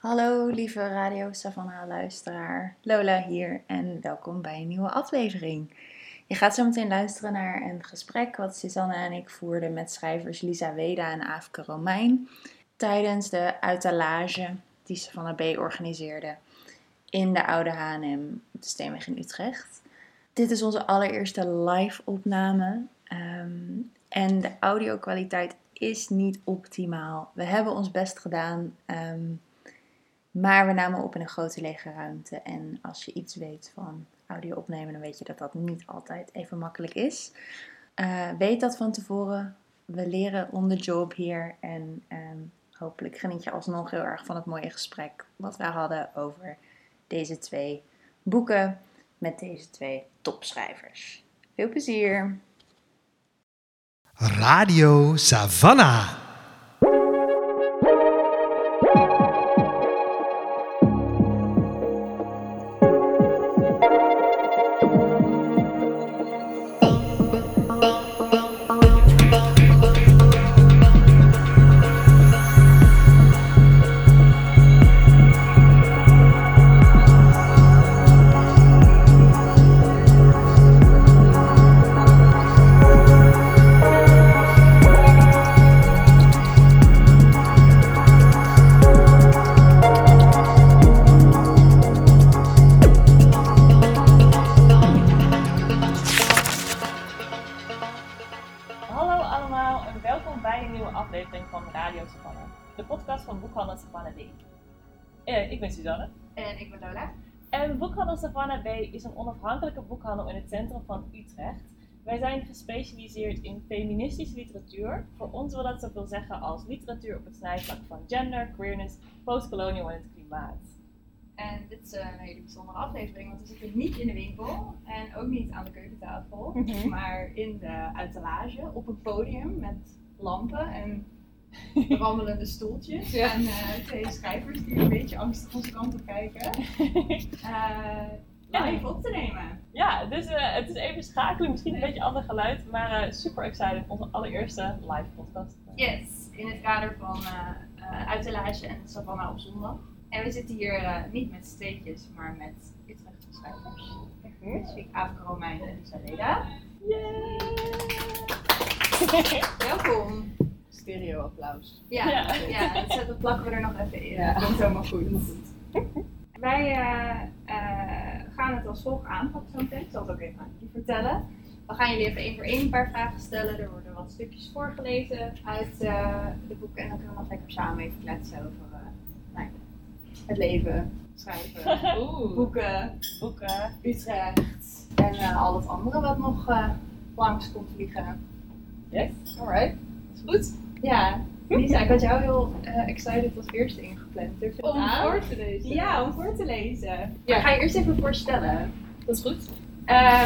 Hallo lieve Radio Savannah luisteraar, Lola hier en welkom bij een nieuwe aflevering. Je gaat zo meteen luisteren naar een gesprek wat Suzanne en ik voerden met schrijvers Lisa Weda en Afke Romijn tijdens de uitallage die Savannah B. organiseerde in de oude H&M op de Steenweg in Utrecht. Dit is onze allereerste live opname en de audio-kwaliteit is niet optimaal. We hebben ons best gedaan, maar we namen op in een grote lege ruimte. En als je iets weet van audio opnemen, dan weet je dat dat niet altijd even makkelijk is. Weet dat van tevoren. We leren on the job hier. En hopelijk geniet je alsnog heel erg van het mooie gesprek wat we hadden over deze twee boeken met deze twee topschrijvers. Veel plezier! Radio Savannah. Ik ben Suzanne. En ik ben Lola. En boekhandel Savannah B. is een onafhankelijke boekhandel in het centrum van Utrecht. Wij zijn gespecialiseerd in feministische literatuur. Voor ons wil dat zoveel zeggen als literatuur op het snijvlak van gender, queerness, postkolonial en het klimaat. En dit is een hele bijzondere aflevering, want we zitten niet in de winkel en ook niet aan de keukentafel, maar in de uitallage op een podium met lampen en rammelende stoeltjes en twee schrijvers die een beetje angstig onze kant op kijken, live op te nemen. Ja, dus het is even schakelen, misschien een beetje ander geluid, maar super excited, onze allereerste live podcast. Yes, in het kader van Uitellage en Savannah op zondag. En we zitten hier niet met steetjes, maar met Utrechtse schrijvers. Dus ik Afke Romijn en Lisa Weda. Yay! Welkom! Stereo-applaus. Ja, dat plakken we er nog even in. Ja. Dat komt helemaal goed. Wij gaan het als volgt aanpakken zo'n tekst. Ik zal het ook even aan jullie vertellen. We gaan jullie even één voor één een paar vragen stellen. Er worden wat stukjes voorgelezen uit de boeken. En dan kunnen we nog lekker samen even kletsen over het leven, schrijven, boeken, Utrecht en al het andere wat nog langs komt vliegen. Yes, alright. Goed? Ja. Lisa, ik had jou heel excited als eerste ingepland. Om voor te lezen? Ja, om voor te lezen. Ja. Ik ga je eerst even voorstellen. Dat is goed.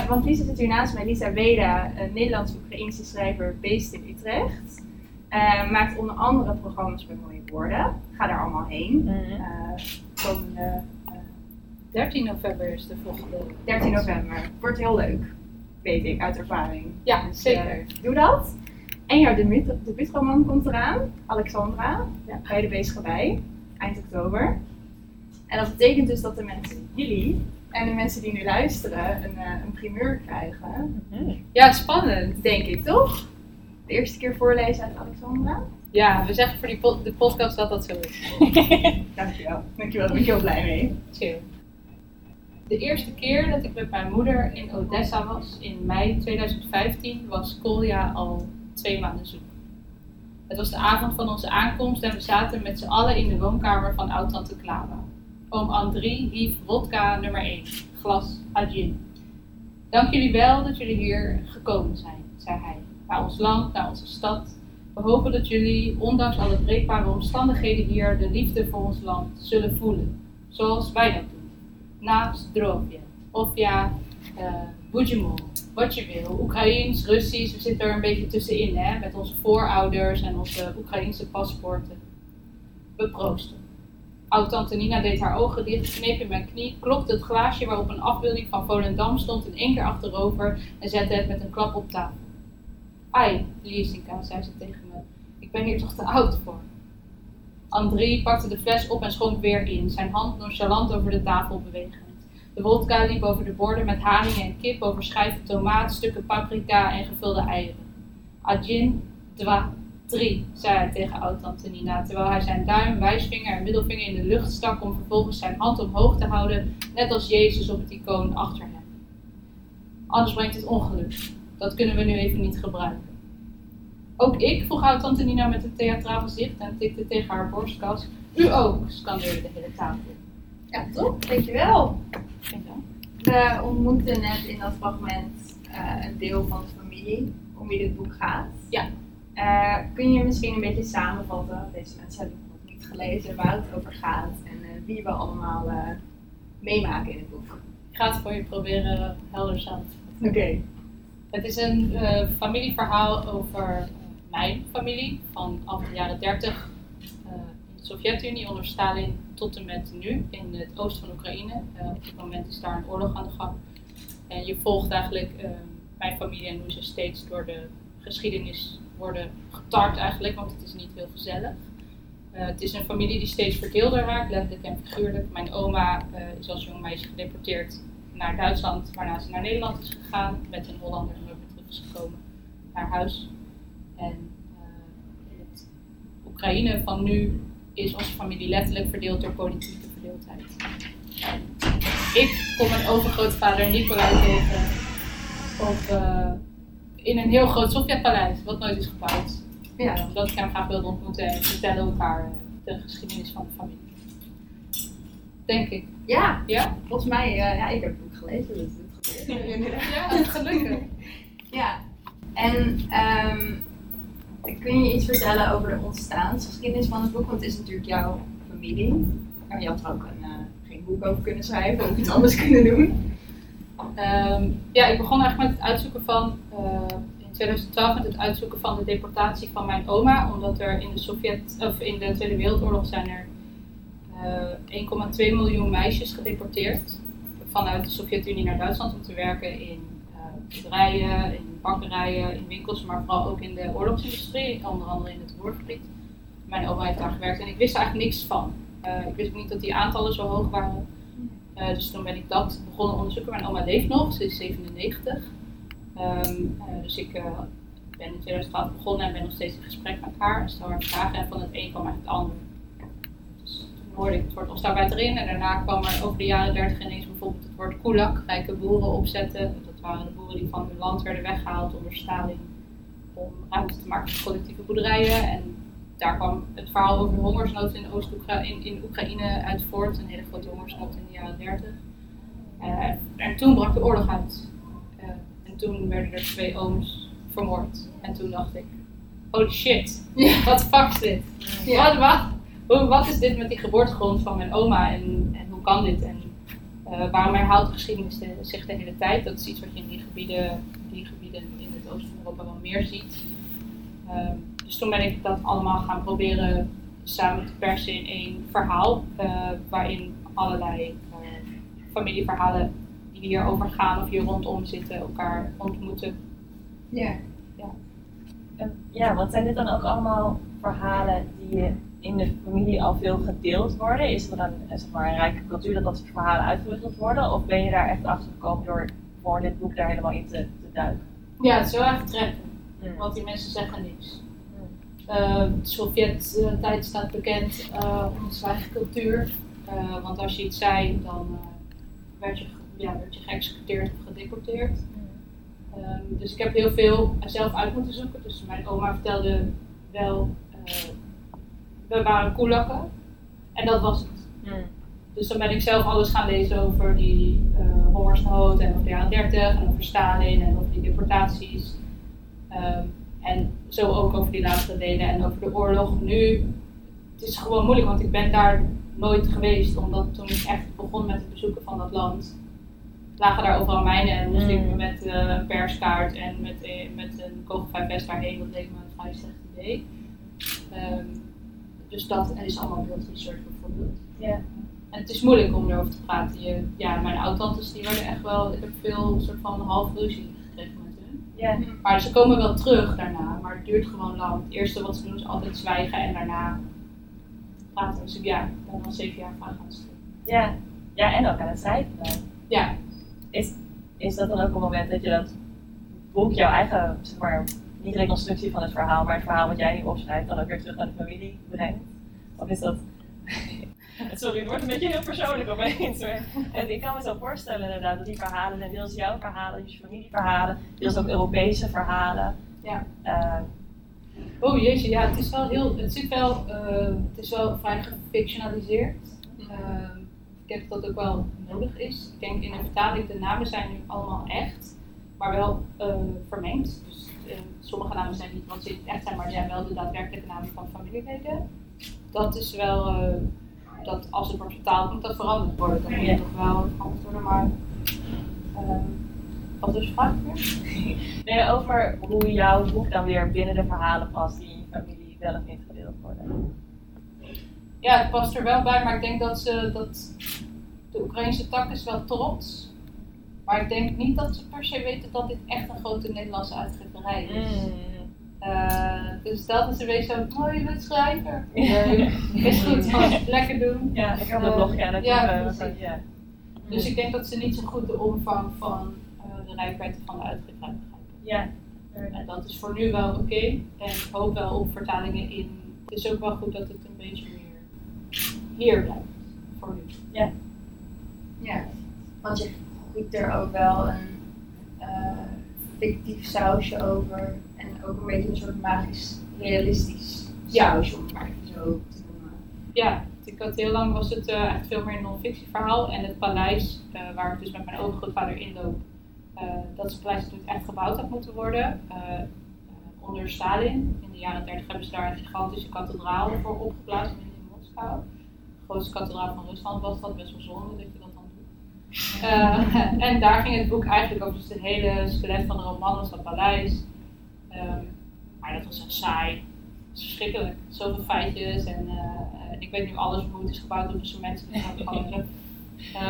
Want Lisa zit hier naast mij. Lisa Weda, een Nederlands-Oekraïnse schrijver, based in Utrecht. Maakt onder andere programma's met mooie woorden. Ga daar allemaal heen. Komende 13 november is de volgende. 13 november. Wordt heel leuk. Weet ik, uit ervaring. Ja, dus, zeker. Doe dat. En jouw debuutroman komt eraan, Alexandra, bij de Bezige Bij, eind oktober. En dat betekent dus dat de mensen, jullie en de mensen die nu luisteren, een primeur krijgen. Mm-hmm. Ja, spannend. Denk ik, toch? De eerste keer voorlezen uit Alexandra? Ja, we zeggen voor die de podcast dat dat zo is. Dankjewel. Dankjewel, daar ben ik heel blij mee. Chill. De eerste keer dat ik met mijn moeder in Odessa was, in mei 2015, was Kolja al 2 maanden zoek. Het was de avond van onze aankomst en we zaten met z'n allen in de woonkamer van oud-tante Clara. Oom Andri hief wodka nummer 1, glas gin. Dank jullie wel dat jullie hier gekomen zijn, zei hij. Naar ons land, naar onze stad. We hopen dat jullie, ondanks alle breekbare omstandigheden hier, de liefde voor ons land zullen voelen. Zoals wij dat doen. Na zdrovje. Of ja, Bujimol, wat je wil. Oekraïens, Russisch, we zitten er een beetje tussenin, hè? Met onze voorouders en onze Oekraïense paspoorten. We proosten. Oud-tante Nina deed haar ogen dicht, kneep in mijn knie, klopte het glaasje waarop een afbeelding van Volendam stond in 1 keer achterover en zette het met een klap op tafel. Ai, Liesinka, zei ze tegen me, ik ben hier toch te oud voor. Andri pakte de fles op en schonk weer in, zijn hand nonchalant over de tafel bewegend. De wodka liep over de borden met haring en kip, over schijven tomaat, stukken paprika en gevulde eieren. Adjin, dwa, drie, zei hij tegen oud-tante Nina, terwijl hij zijn duim, wijsvinger en middelvinger in de lucht stak om vervolgens zijn hand omhoog te houden, net als Jezus op het icoon achter hem. Anders brengt het ongeluk. Dat kunnen we nu even niet gebruiken. Ook ik, vroeg oud-tante Nina met een theatraal gezicht en tikte tegen haar borstkas. U ook, scandeerde de hele tafel. Ja, top, dankjewel. We ontmoeten net in dat fragment een deel van de familie om wie dit boek gaat. Ja. Kun je misschien een beetje samenvatten, deze mensen hebben het nog niet gelezen, waar het over gaat en wie we allemaal meemaken in het boek? Ik ga het voor je proberen helder samen te vatten. Oké. Het is een familieverhaal over mijn familie van af de jaren 30 in de Sovjet-Unie onder Stalin tot en met nu in het oosten van Oekraïne. Op dit moment is daar een oorlog aan de gang. En je volgt eigenlijk mijn familie en hoe ze steeds door de geschiedenis worden getart eigenlijk, want het is niet heel gezellig. Het is een familie die steeds verdeelder raakt, letterlijk en figuurlijk. Mijn oma is als jong meisje gedeporteerd naar Duitsland, waarna ze naar Nederland is gegaan, met een Hollander die ook weer terug is gekomen naar huis. En in het Oekraïne van nu is onze familie letterlijk verdeeld door politieke verdeeldheid. Ik kom mijn overgrootvader Nicolai tegen in een heel groot Sovjetpaleis, wat nooit is gebouwd. Ja. Omdat ik hem graag wilde ontmoeten en vertellen elkaar de geschiedenis van de familie. Denk ik. Ja, ja? Volgens mij, ja, ik heb het boek gelezen, dus het gebeurt. Ja, gelukkig. Ja, en kun je iets vertellen over de ontstaansgeschiedenis van het boek? Want het is natuurlijk jouw familie. En je had er ook geen boek over kunnen schrijven of iets anders kunnen doen. Ja, ik begon eigenlijk met het uitzoeken van, in 2012 met het uitzoeken van de deportatie van mijn oma. Omdat er in de Tweede Wereldoorlog zijn er 1,2 miljoen meisjes gedeporteerd vanuit de Sovjet-Unie naar Duitsland om te werken in boerderijen, in bakkerijen, in winkels, maar vooral ook in de oorlogsindustrie, onder andere in het Ruhrgebied. Mijn oma heeft daar gewerkt en ik wist er eigenlijk niks van. Ik wist ook niet dat die aantallen zo hoog waren. Dus toen ben ik dat begonnen onderzoeken. Mijn oma leeft nog, ze is 97. Dus ik ben in 2012 begonnen en ben nog steeds in gesprek met haar. En stel haar vragen en van het een kwam uit het ander. Hoorde ik het woord onstaanbaar erin en daarna kwam er over de jaren 30 ineens bijvoorbeeld het woord kulak, rijke boeren opzetten. Dat waren de boeren die van hun land werden weggehaald onder Stalin om ruimte te maken voor collectieve boerderijen. En daar kwam het verhaal over de hongersnood in Oost-Oekraïne uit voort, een hele grote hongersnood in de jaren 30. En toen brak de oorlog uit. En toen werden er 2 ooms vermoord. En toen dacht ik, holy shit, wat fuck is dit? Wat is dit met die geboortegrond van mijn oma en hoe kan dit? En waarom herhaalt de geschiedenis zich de hele tijd? Dat is iets wat je in die gebieden in het oosten van Europa wel meer ziet. Dus toen ben ik dat allemaal gaan proberen samen te persen in één verhaal. Waarin allerlei familieverhalen die hierover gaan of hier rondom zitten elkaar ontmoeten. Yeah. Ja. Ja, want zijn dit dan ook allemaal verhalen die je in de familie al veel gedeeld worden? Is er dan zeg maar, een rijke cultuur dat soort verhalen uitgewisseld worden? Of ben je daar echt achter gekomen door voor dit boek daar helemaal in te duiken? Ja, het is heel erg treffend. Want die mensen zeggen niks. De Sovjet-tijd staat bekend om onze eigen cultuur. Want als je iets zei, dan werd je geëxecuteerd of gedeporteerd. Dus ik heb heel veel zelf uit moeten zoeken. Dus mijn oma vertelde wel... we waren koelakken en dat was het. Dus dan ben ik zelf alles gaan lezen over die hongersnood en over de jaren 30 en over Stalin en over die deportaties. En zo ook over die laatste delen en over de oorlog nu. Het is gewoon moeilijk, want ik ben daar nooit geweest, omdat toen ik echt begon met het bezoeken van dat land, lagen daar overal mijnen en moest ik met een perskaart en met een kogelvrij daarheen, dat leek me een vrij slecht idee. Dus dat is allemaal beeldresearch bijvoorbeeld. Yeah. En het is moeilijk om erover te praten. Mijn oud-tantes die worden echt wel, ik heb veel soort van half ruzie gekregen met hun. Yeah. Maar ze komen wel terug daarna, maar het duurt gewoon lang. Het eerste wat ze doen is altijd zwijgen en daarna later, dus ik ja, dan al 7 jaar vragen aan het sturen. Ja. Ja, en ook aan het schrijven dan. Ja. Is dat dan ook een moment dat je dat boek, jouw eigen, zeg maar, niet reconstructie van het verhaal, maar het verhaal wat jij nu opschrijft, dan ook weer terug naar de familie brengt? Of is dat... Sorry, het wordt een beetje heel persoonlijk opeens. En ik kan me zo voorstellen inderdaad dat die verhalen zijn deels jouw verhalen, je familieverhalen, deels ook Europese verhalen. Ja. Oh jeetje, ja, het is wel heel, het is wel vrij gefictionaliseerd. Ik denk dat dat ook wel nodig is. Ik denk in de vertaling, de namen zijn nu allemaal echt, maar wel vermengd. Dus sommige namen zijn niet wat ze echt zijn, maar zijn wel de daadwerkelijke namen van familieleden. Dat is wel, dat als het wordt vertaald moet dat veranderd worden. Dat moet toch wel veranderd worden, maar... Wat is je vraag weer? Nee, over hoe jouw boek dan weer binnen de verhalen past die in je familie wel of niet gedeeld worden. Ja, het past er wel bij, maar ik denk dat ze dat de Oekraïnse tak is wel trots. Maar ik denk niet dat ze per se weten dat dit echt een grote Nederlandse uitgeverij is. Dus dat is een beetje zo'n, oh je bent schrijver. Is goed, lekker doen. Ja, ik kan het nog kennen. Ja. Dus ik denk dat ze niet zo goed de omvang van de rijkwijde van de uitgeverij begrijpen. Ja. En dat is voor nu wel oké. En ik hoop wel op vertalingen in. Het is ook wel goed dat het een beetje meer hier blijft voor nu. Ja. Ja, want je gooit er ook wel een fictief sausje over. En ook een beetje een soort magisch, realistisch sausje, om het maar even zo te noemen. Ja, ik had heel lang was het echt veel meer een non-fictieverhaal. En het paleis waar ik dus met mijn overgrootvader in loop, dat is een paleis dat echt gebouwd had moeten worden. Onder Stalin. In de jaren 30 hebben ze daar een gigantische kathedraal voor opgeplaatst in Moskou. De grootste kathedraal van Rusland was dat, best wel zonde dat je dat dan doet. En daar ging het boek eigenlijk over, dus het hele skelet van de roman was dat paleis. Maar dat was echt saai. Het is verschrikkelijk. Zoveel feitjes en ik weet nu alles hoe het is gebouwd op zo'n mensen die gaan veranderen.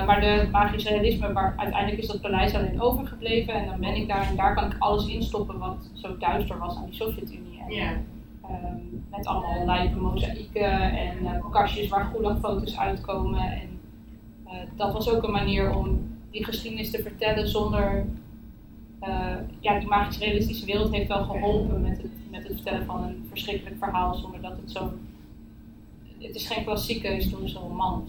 Maar de magische realisme, waar uiteindelijk is dat paleis alleen overgebleven en dan ben ik daar en daar kan ik alles instoppen wat zo duister was aan die Sovjet-Unie. En, yeah. Met allemaal lijpe mozaïeken en kastjes waar gulagfoto's uitkomen en dat was ook een manier om die geschiedenis te vertellen zonder, ja die magisch realistische wereld heeft wel geholpen met het vertellen van een verschrikkelijk verhaal zonder dat het zo, het is geen klassieke historische roman.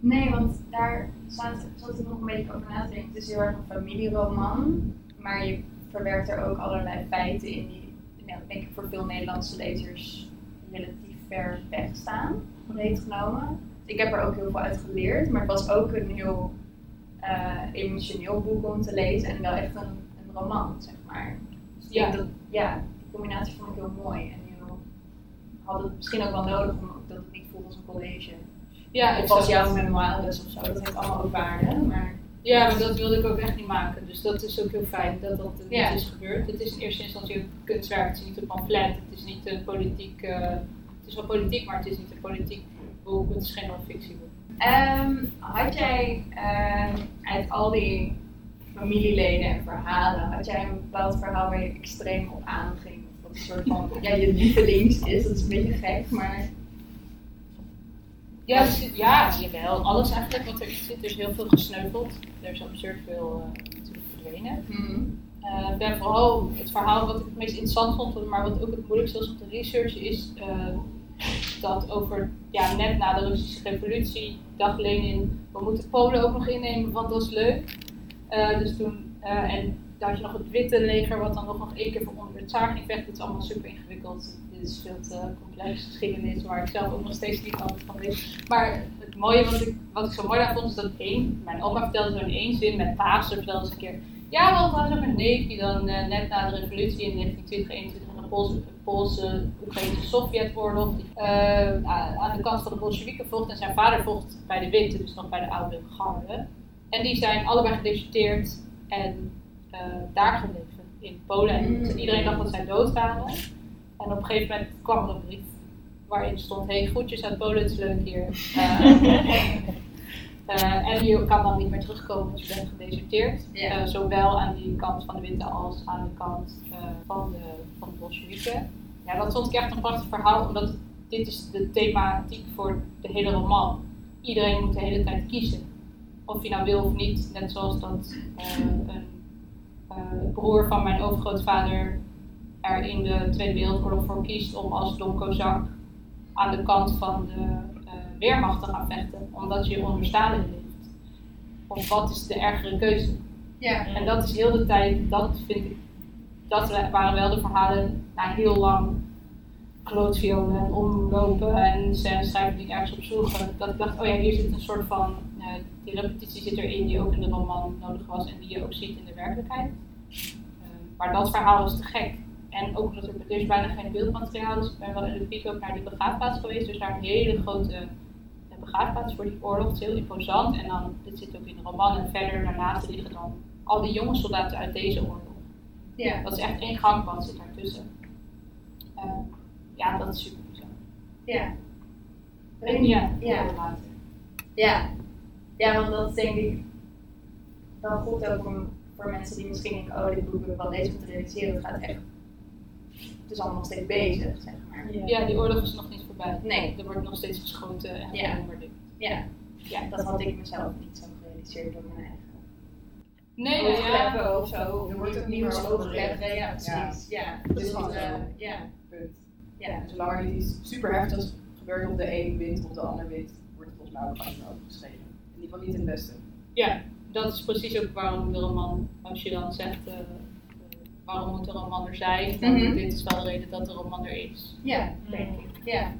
Nee, want daar zat ik nog een beetje over na te denken. Het is heel erg een familieroman, maar je verwerkt er ook allerlei feiten in die, nou, denk ik, voor veel Nederlandse lezers relatief ver weg staan, breed genomen. Ik heb er ook heel veel uit geleerd, maar het was ook een heel emotioneel boek om te lezen en wel echt een roman, zeg maar. Dus ja. Die combinatie vond ik heel mooi en heel, had het misschien ook wel nodig omdat het niet voelde als een college. Ja, of als jouw memoires of zo, dat heeft allemaal ook waarde. Maar... Ja, maar dat wilde ik ook echt niet maken. Dus dat is ook heel fijn dat niet is gebeurd. Het is in eerste instantie een kunstwerk, het is niet een pamflet, het is niet een politiek... het is wel politiek, maar het is niet een politiek boek, het is geen non-fictieboek. Had jij uit al die familieleden en verhalen, had jij een bepaald verhaal waar je extreem op aanging? Of een soort van, ja, je lievelings is, dat is een beetje gek, maar... Ja, jawel. Alles eigenlijk, want er zit dus heel veel gesneuveld. Er is absurd veel natuurlijk verdwenen. Ik ben vooral het verhaal wat ik het meest interessant vond, maar wat ook het moeilijkste was op de research, is dat over, ja, net na de Russische revolutie dacht Lenin, we moeten Polen ook nog innemen, want dat is leuk. Dus toen, en daar had je nog het Witte Leger, wat dan nog één keer voor onder het zaar ging vechten. Het is allemaal super ingewikkeld. Dit is veel te complexe geschiedenis waar ik zelf ook nog steeds niet altijd van weet. Maar het mooie wat ik zo mooi aan vond is dat mijn oma vertelde zo in één zin met Pasen, vertelde ze een keer. Ja, want was ook een neef die dan net na de revolutie in 1920-21 in de Poolse-Oekraïnse Sovjet-oorlog aan de kant van de Bolsheviken vocht en zijn vader vocht bij de Witte, dus nog bij de oude garde. En die zijn allebei gedeserteerd en daar gebleven in Polen. En iedereen dacht dat zij dood waren. En op een gegeven moment kwam er een brief waarin stond, hey, groetjes uit Polen, het is leuk hier. En je kan dan niet meer terugkomen, dus je bent gedeserteerd. Yeah. Zowel aan die kant van de Witte als aan de kant van de Bolsjewieken. Ja, dat vond ik echt een prachtig verhaal, omdat dit is de thematiek voor de hele roman. Iedereen moet de hele tijd kiezen. Of je nou wil of niet. Net zoals dat een broer van mijn overgrootvader er in de Tweede Wereldoorlog voor kiest om als Donkozak aan de kant van de Weermacht te gaan vechten. Omdat je onder Stalin leeft. Of wat is de ergere keuze? Ja. En dat is heel de tijd, dat vind ik, dat waren wel de verhalen na heel lang klootviolen en omlopen en schrijven die ik ergens op zoeken. Dat ik dacht, oh ja, hier zit een soort van, die repetitie zit erin die ook in de roman nodig was en die je ook ziet in de werkelijkheid. Maar dat verhaal was te gek. En ook omdat er dus bijna geen beeldmateriaal is, ik ben wel in de piek ook naar die begraafplaats geweest. Dus daar een hele grote begraafplaats voor die oorlog. Het is heel imposant. En dan, dit zit ook in de roman, en verder daarnaast liggen dan al die jonge soldaten uit deze oorlog. Ja. Dat is echt één gangpad zit daartussen. Ja, dat is super bizar. Ja. Ja, want dat denk ik wel goed ook om, voor mensen die misschien denken, oh, dit boek wil ik wel lezen om te realiseren. Het gaat echt, het is allemaal nog steeds bezig, zeg maar. Ja, ja, die oorlog is nog niet voorbij. Nee. Er wordt nog steeds geschoten en vermoord. Ja. Ja, dat had ik mezelf niet zo gerealiseerd door mijn eigen. Nee, overleppen of zo. Er wordt ook nieuws overleggen. Ja, precies. Ja, dus dat punt. Ja. Zolang er niet iets super heftigs gebeurt op de ene wind of de andere wind, wordt het volgens mij ook altijd over geschreven. In ieder geval niet in het beste. Ja, dat is precies ook waarom de roman, als je dan zegt waarom moet de roman er zijn, mm-hmm. Dit is wel de reden dat de roman er is. Ja, denk ik. Ja.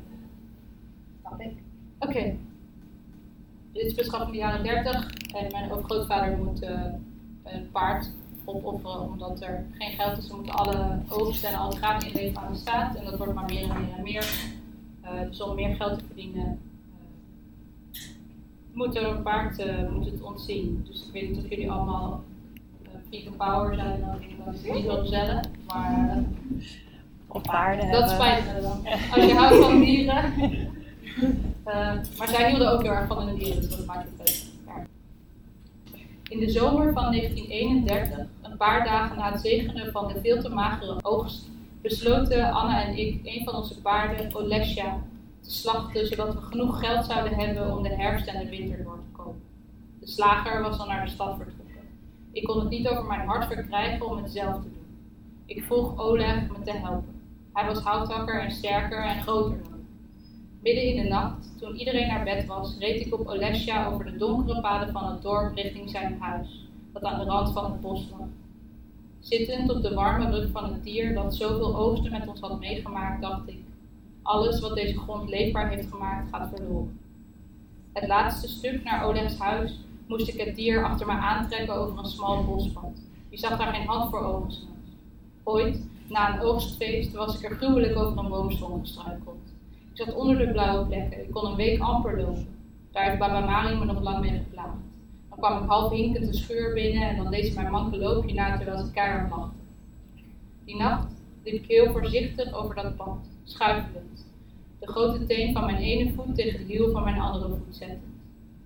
Snap ik. Oké. Dit is beschouwd in de jaren 30 en mijn overgrootvader moet een paard opofferen omdat er geen geld is. Ze moeten alle oogsten en alle graven inleveren aan de staat en dat wordt maar meer en meer en meer. Dus om meer geld te verdienen moet er een paard het ontzien. Dus ik weet niet of jullie allemaal freak power zijn of dat niet willen zeggen, maar of paarden. Dat spijt me dan. Als je houdt van dieren. Maar zij hielden ook heel erg van hun dieren, dus dat maakt het uit. In de zomer van 1931, een paar dagen na het zegenen van de veel te magere oogst, besloten Anna en ik een van onze paarden, Odessa, te slachten zodat we genoeg geld zouden hebben om de herfst en de winter door te komen. De slager was al naar de stad vertrokken. Ik kon het niet over mijn hart verkrijgen om het zelf te doen. Ik vroeg Oleg me te helpen. Hij was houthakker en sterker en groter dan. Midden in de nacht, toen iedereen naar bed was, reed ik op Odessa over de donkere paden van het dorp richting zijn huis, dat aan de rand van het bos lag. Zittend op de warme rug van het dier dat zoveel oogsten met ons had meegemaakt, dacht ik, alles wat deze grond leefbaar heeft gemaakt gaat verloren. Het laatste stuk naar Olegs huis moest ik het dier achter me aantrekken over een smal bospad. Je zag daar geen hand voor ogen. Ooit, na een oogstfeest, was ik er gruwelijk over een boomstroom gestruikeld. Ik zat onder de blauwe plekken, ik kon een week amper lopen. Daar heeft Baba Mari me nog lang mee geplaagd. Dan kwam ik half hinkend de schuur binnen en dan deed ze mijn manke loopje na terwijl ze keihard lachte. Die nacht liep ik heel voorzichtig over dat pad, schuifelend. De grote teen van mijn ene voet tegen de hiel van mijn andere voet zettend.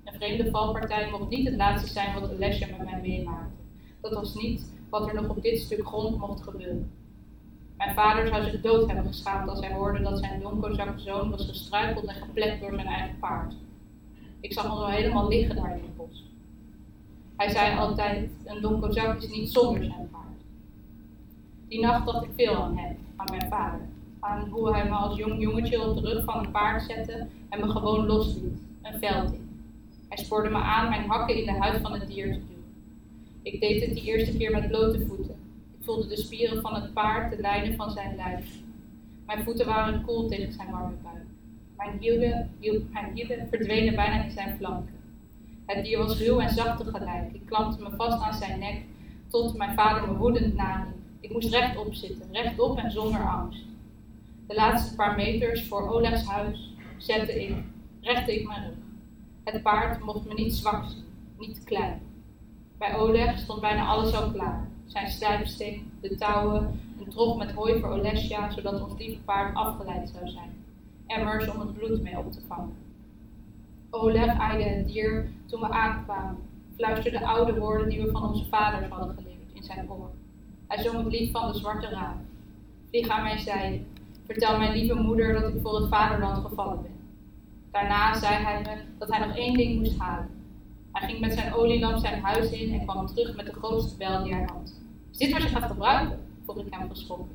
Een vreemde valpartij mocht niet het laatste zijn wat Olesja met mij meemaakte. Dat was niet wat er nog op dit stuk grond mocht gebeuren. Mijn vader zou zich dood hebben geschaamd als hij hoorde dat zijn donkerzakke zoon was gestruikeld en geplekt door zijn eigen paard. Ik zag hem al helemaal liggen daar in het bos. Hij zei altijd, een donkerzak is niet zonder zijn paard. Die nacht dacht ik veel aan hem, aan mijn vader. Aan hoe hij me als jong jongetje op de rug van een paard zette en me gewoon losliet, een veld in. Hij spoorde me aan mijn hakken in de huid van het dier te doen. Ik deed het die eerste keer met blote voeten. Ik voelde de spieren van het paard, de lijnen van zijn lijf. Mijn voeten waren koel tegen zijn warme buik. Mijn hielen verdwenen bijna in zijn flanken. Het dier was ruw en zacht tegelijk. Ik klampte me vast aan zijn nek, tot mijn vader me woedend nariep. Ik moest rechtop zitten, rechtop en zonder angst. De laatste paar meters voor Olegs huis rechtte ik mijn rug. Het paard mocht me niet zwak zien, niet klein. Bij Oleg stond bijna alles al klaar. Zijn stuipsteen, de touwen, een trog met hooi voor Olesja, zodat ons lieve paard afgeleid zou zijn. Emmers om het bloed mee op te vangen. Oleg aaide het dier toen we aankwamen, fluisterde oude woorden die we van onze vaders hadden geleerd in zijn oor. Hij zong het lied van de zwarte raaf. Vlieg aan mijn zijde, vertel mijn lieve moeder dat ik voor het vaderland gevallen ben. Daarna zei hij me dat hij nog één ding moest halen. Hij ging met zijn olielamp zijn huis in en kwam terug met de grootste bijl die hij had. Is dit wat je gaat gebruiken? Vroeg ik hem geschrokken.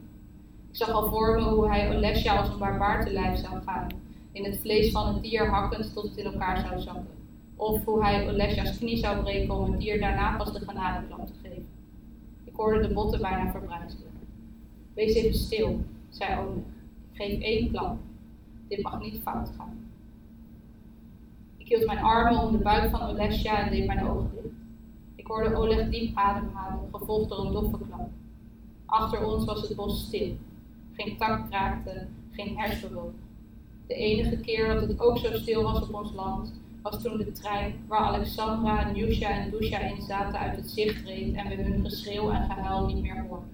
Ik zag al voor me hoe hij Olesja als een barbaar te lijf zou gaan, in het vlees van een dier hakkend tot het in elkaar zou zakken. Of hoe hij Olesja's knie zou breken om het dier daarna pas de genadeklap te geven. Ik hoorde de botten bijna verbrijzelen. Wees even stil, zei Oleg. Ik geef één klap. Dit mag niet fout gaan. Ik hield mijn armen om de buik van Olesja en deed mijn ogen dicht. Ik hoorde Oleg diep ademhalen, gevolgd door een doffe klap. Achter ons was het bos stil. Geen tak kraakte, geen hert bewoog. De enige keer dat het ook zo stil was op ons land, was toen de trein waar Alexandra, Nusha en Dusha in zaten uit het zicht reed en we hun geschreeuw en gehuil niet meer hoorden.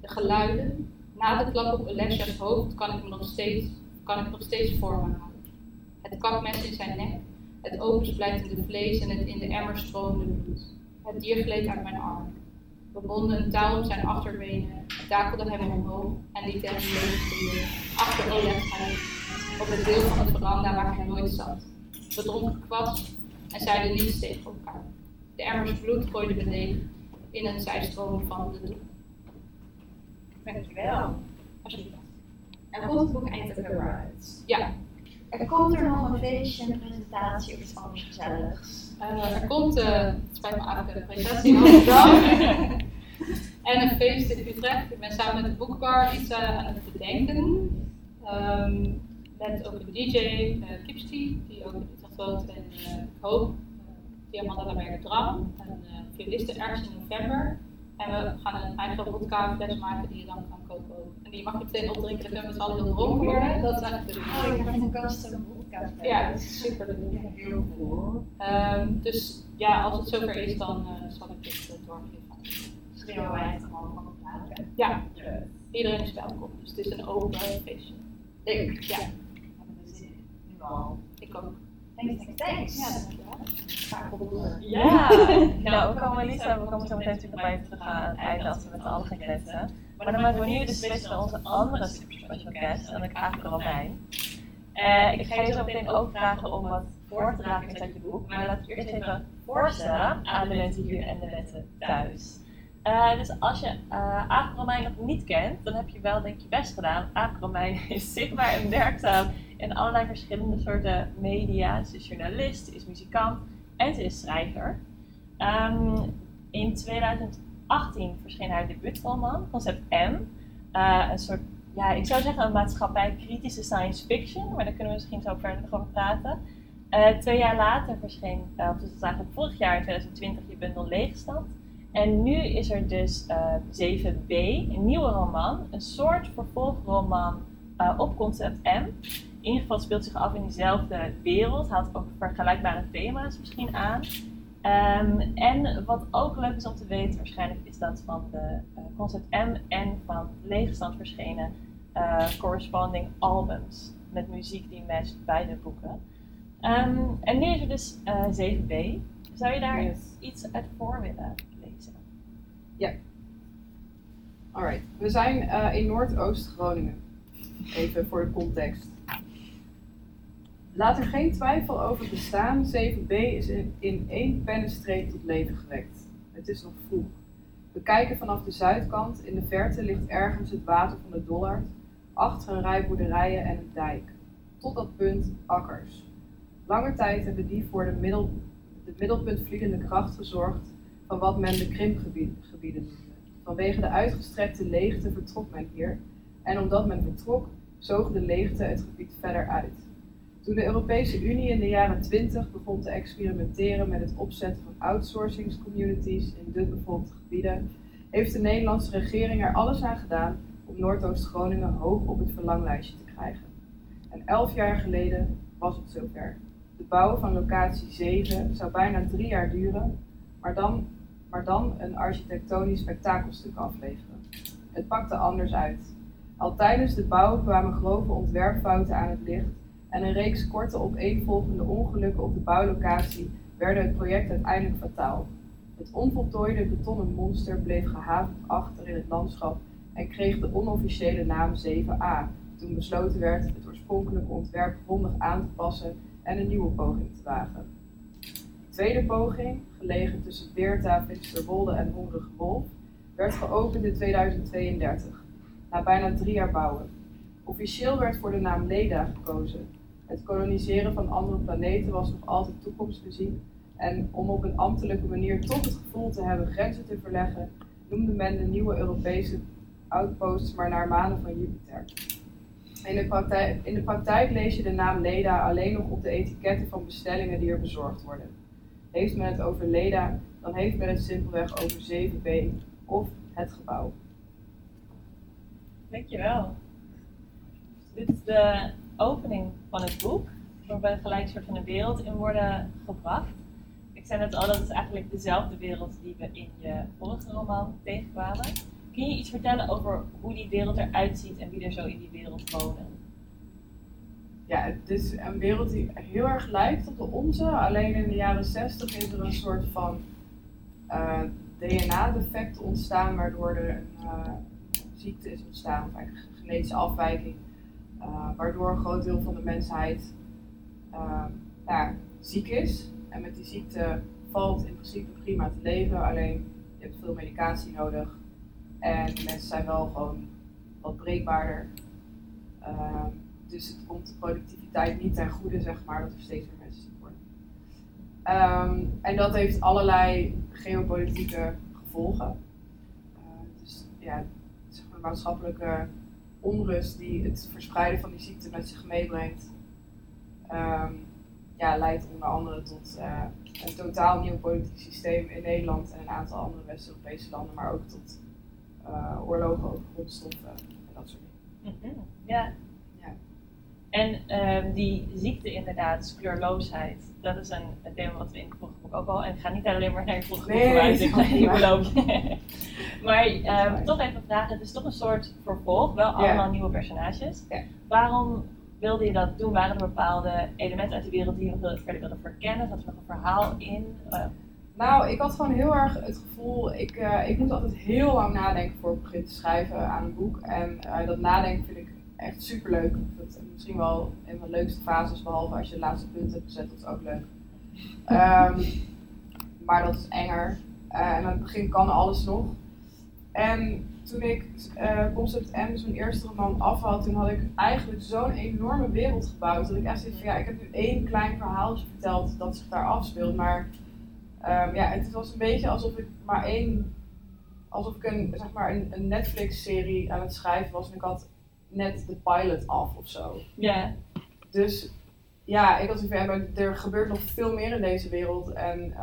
De geluiden, na de klap op Olesja's hoofd, kan ik nog steeds voor me halen. Het kapmes in zijn nek, het opensplijtende vlees en het in de emmer stromende bloed. Het dier gleed uit mijn arm. We bonden een touw om zijn achterbenen, takelden hem omhoog en lieten hem levend achter Oleg gaan, op het deel van de veranda waar hij nooit zat. We dronken kwast en zeiden niets tegen elkaar. De emmers bloed gooiden we leeg in een zijstroom van de doek. Dankjewel. Alsjeblieft. En komt het boek eind oktober uit? Ja. Er komt er nog een feestje en een presentatie of iets anders gezelligs? Er komt, het spijt me aan, een presentatie in Amsterdam. En een feest in Utrecht. Ik ben samen met de boekbar iets aan het bedenken. Met ook een DJ, Kipski, die ook in Utrecht woont. En ik hoop, Diamanda Laberge Dram, een violiste ergens in november. En we gaan een eigen vodka-fles maken die je dan kan kopen. En die mag je meteen opdrinken, dan kunnen we het al heel dronken worden. Dat is eigenlijk de ik heb een custom vodka-fles. Ja, dat is super leuk. Heel cool. Dus ja, als het zover is, dan zal ik dit doorgeven. Schreeuwen wij het allemaal van elkaar? Ja, iedereen is welkom. Dus het is een open feestje. Leuk. Ja. We zitten nu al. Ik ook. Thanks. Ja, dankjewel. Ja, nou, we komen Lisa, we komen zo meteen natuurlijk bij terug aan het einde als we met allen gaan kletsen. Maar dan maken we nu de switch naar onze andere superspecial guest, en dat is Afke Romijn. Ik ga je zo meteen ook vragen om wat voor te dragen uit je boek, maar laat ik eerst even voorstellen aan de mensen hier en de mensen thuis. Dus als je Afke Romijn nog niet kent, dan heb je wel denk je best gedaan. Afke Romijn is zichtbaar en werkzaam in allerlei verschillende soorten media. Ze is journalist, ze is muzikant en ze is schrijver. In 2018 verscheen haar debuutroman, Concept M. Een soort, ja, ik zou zeggen een maatschappij-kritische science fiction, maar daar kunnen we misschien zo verder nog over praten. 2 jaar later verscheen, dus dat is eigenlijk vorig jaar in 2020, je bundel Leegstand. En nu is er dus 7B, een nieuwe roman, een soort vervolgroman op Concept M. In ieder geval speelt zich af in diezelfde wereld, haalt ook vergelijkbare thema's misschien aan. En wat ook leuk is om te weten waarschijnlijk is dat van de Concept M en van Leegstand verschenen corresponding albums met muziek die matcht beide boeken. En nu is er dus 7B. Zou je daar iets uit voor willen lezen? Ja. Alright, we zijn in Noordoost-Groningen. Even voor de context. Laat er geen twijfel over bestaan, 7B is in 1 pennenstreep tot leven gewekt. Het is nog vroeg. We kijken vanaf de zuidkant, in de verte ligt ergens het water van de Dollard, achter een rij boerderijen en een dijk. Tot dat punt akkers. Lange tijd hebben die voor de middelpuntvliegende kracht gezorgd van wat men de krimpgebieden noemde. Vanwege de uitgestrekte leegte vertrok men hier. En omdat men vertrok, zoog de leegte het gebied verder uit. Toen de Europese Unie in de jaren 20 begon te experimenteren met het opzetten van outsourcingscommunities in dunbevolkte gebieden, heeft de Nederlandse regering er alles aan gedaan om Noordoost-Groningen hoog op het verlanglijstje te krijgen. En 11 jaar geleden was het zover. De bouw van locatie 7 zou bijna 3 jaar duren, maar dan een architectonisch spektakelstuk afleveren. Het pakte anders uit. Al tijdens de bouw kwamen grove ontwerpfouten aan het licht en een reeks korte opeenvolgende ongelukken op de bouwlocatie werden het project uiteindelijk fataal. Het onvoltooide betonnen monster bleef gehavend achter in het landschap en kreeg de onofficiële naam 7A, toen besloten werd het oorspronkelijke ontwerp grondig aan te passen en een nieuwe poging te wagen. De tweede poging, gelegen tussen Beerta, Finsterwolde en Hongerige Wolf, werd geopend in 2032, na bijna 3 jaar bouwen. Officieel werd voor de naam Leda gekozen. Het koloniseren van andere planeten was nog altijd toekomstmuziek en om op een ambtelijke manier toch het gevoel te hebben grenzen te verleggen, noemde men de nieuwe Europese outposts maar naar manen van Jupiter. In de praktijk lees je de naam Leda alleen nog op de etiketten van bestellingen die er bezorgd worden. Heeft men het over Leda, dan heeft men het simpelweg over 7B of het gebouw. Dankjewel. Dit is de opening van het boek, waar we gelijk een soort van een wereld in worden gebracht. Ik zei net al, dat is eigenlijk dezelfde wereld die we in je vorige roman tegenkwamen. Kun je iets vertellen over hoe die wereld eruit ziet en wie er zo in die wereld wonen? Ja, het is een wereld die heel erg lijkt op de onze. Alleen in de jaren 60 is er een soort van DNA-defect ontstaan, waardoor er een ziekte is ontstaan, of een genetische afwijking. Waardoor een groot deel van de mensheid ziek is. En met die ziekte valt in principe prima te leven, alleen je hebt veel medicatie nodig. En de mensen zijn wel gewoon wat breekbaarder. Dus het komt de productiviteit niet ten goede, zeg maar, dat er steeds meer mensen ziek worden. En dat heeft allerlei geopolitieke gevolgen. Dus ja, zeg maar, de maatschappelijke onrust die het verspreiden van die ziekte met zich meebrengt, leidt onder andere tot een totaal nieuw politiek systeem in Nederland en een aantal andere West-Europese landen, maar ook tot oorlogen over grondstoffen en dat soort dingen. Mm-hmm. Ja. Ja. En die ziekte inderdaad, kleurloosheid, dat is een thema wat we in het vorige boek ook al, en ik ga niet alleen maar naar je vorige boek uit, ik beloof je. Maar toch even vragen, het is toch een soort vervolg, wel allemaal nieuwe personages. Yeah. Waarom wilde je dat doen? Waren er bepaalde elementen uit de wereld die je nog verder wilde verkennen? Zat er nog een verhaal in? Nou, ik had gewoon heel erg het gevoel, ik moet altijd heel lang nadenken voor ik begin te schrijven aan een boek. En dat nadenken vind ik echt superleuk. Dat is misschien wel een van de leukste fases, behalve als je de laatste punt hebt gezet, dat is ook leuk. Maar dat is enger. En aan het begin kan alles nog. En toen ik Concept M, dus mijn eerste roman, af had, toen had ik eigenlijk zo'n enorme wereld gebouwd. Dat ik echt zei van ik heb nu 1 klein verhaaltje verteld dat zich daar afspeelt. Maar het was een beetje alsof ik een Netflix-serie aan het schrijven was en ik had net de pilot af of zo. Yeah. Dus ja, ik had er gebeurt nog veel meer in deze wereld en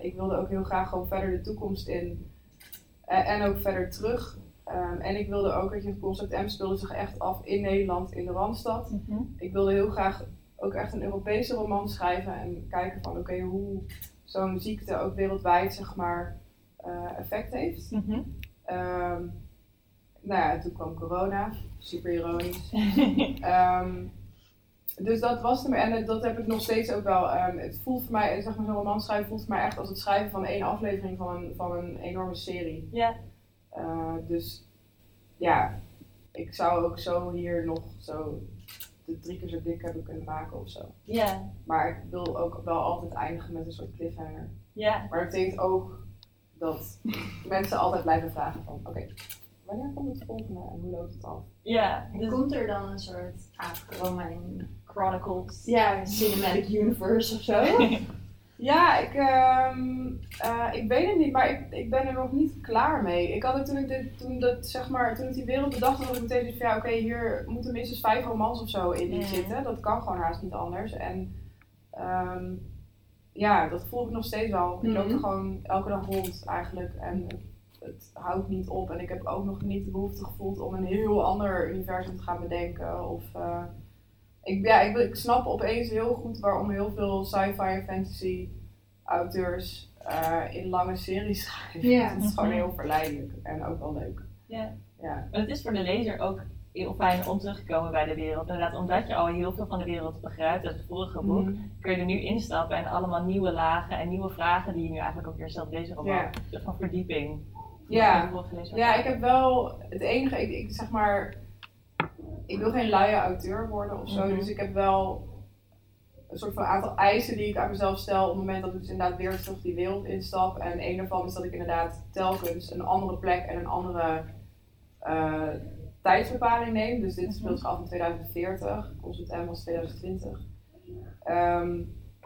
ik wilde ook heel graag gewoon verder de toekomst in en ook verder terug. En ik wilde ook, Concept M speelde zich echt af in Nederland, in de Randstad. Mm-hmm. Ik wilde heel graag ook echt een Europese roman schrijven en kijken van oké, hoe zo'n ziekte ook wereldwijd, zeg maar, effect heeft. Mm-hmm. Toen kwam corona, super ironisch. Dus dat was het, en dat heb ik nog steeds ook wel. Het voelt voor mij, zeg maar, zo'n roman schrijven voelt voor mij echt als het schrijven van 1 aflevering van een enorme serie. Ja. Ik zou ook zo hier nog zo 3 keer zo dik hebben kunnen maken of zo. Ja. Maar ik wil ook wel altijd eindigen met een soort cliffhanger. Ja. Maar dat betekent ook dat mensen altijd blijven vragen van oké, wanneer komt het volgende en hoe loopt het af? Ja. Dus komt er dan een soort Afke Romijn Chronicles Cinematic Universe of zo? Ja, ik weet het niet, maar ik ben er nog niet klaar mee. Ik had ook toen ik die wereld bedacht, had ik meteen zoiets van hier moeten minstens 5 romans of zo in zitten. Dat kan gewoon haast niet anders. En dat voel ik nog steeds wel. Mm-hmm. Ik loop er gewoon elke dag rond eigenlijk en het houdt niet op. En ik heb ook nog niet de behoefte gevoeld om een heel ander universum te gaan bedenken of... Ik snap opeens heel goed waarom heel veel sci-fi en fantasy auteurs in lange series schrijven. Yeah. Dat is gewoon heel verleidelijk en ook wel leuk. Yeah. Ja. Maar het is voor de lezer ook heel fijn om terug te komen bij de wereld. Inderdaad, omdat je al heel veel van de wereld begrijpt uit het vorige boek, kun je er nu instappen en allemaal nieuwe lagen en nieuwe vragen die je nu eigenlijk ook weer stelt deze roman. Yeah. Een soort van verdieping Ja, ik heb wel het enige, ik zeg maar, ik wil geen luie auteur worden of zo, mm-hmm. Dus ik heb wel een soort van aantal eisen die ik aan mezelf stel op het moment dat ik dus inderdaad weer terug die wereld instap. En een daarvan is dat ik inderdaad telkens een andere plek en een andere tijdsbepaling neem. Dus dit speelt zich af in 2040, Concept M was 2020.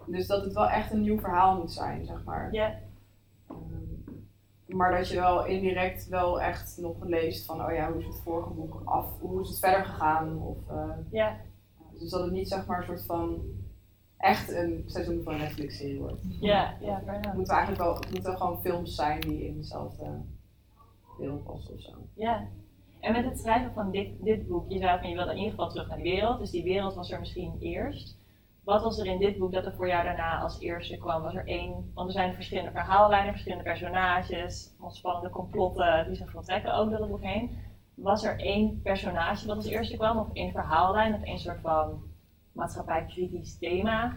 Dus dat het wel echt een nieuw verhaal moet zijn, zeg maar. Yeah. Maar dat je wel indirect wel echt nog leest van, oh ja, hoe is het vorige boek af, hoe is het verder gegaan? Of, yeah. Dus dat het niet zeg maar een soort van, echt een seizoen van een Netflix-serie wordt. Ja, het moeten eigenlijk wel, het moet wel gewoon films zijn die in dezelfde film passen of zo. Ja. Yeah. En met het schrijven van dit boek, je zei van je wilde in ieder geval terug naar de wereld, dus die wereld was er misschien eerst. Wat was er in dit boek dat er voor jou daarna als eerste kwam? Was er één, want er zijn verschillende verhaallijnen, verschillende personages, ontspannende complotten die zich voltrekken ook door het boek heen. Was er één personage dat als eerste kwam, of één verhaallijn, of één soort van maatschappijkritisch thema?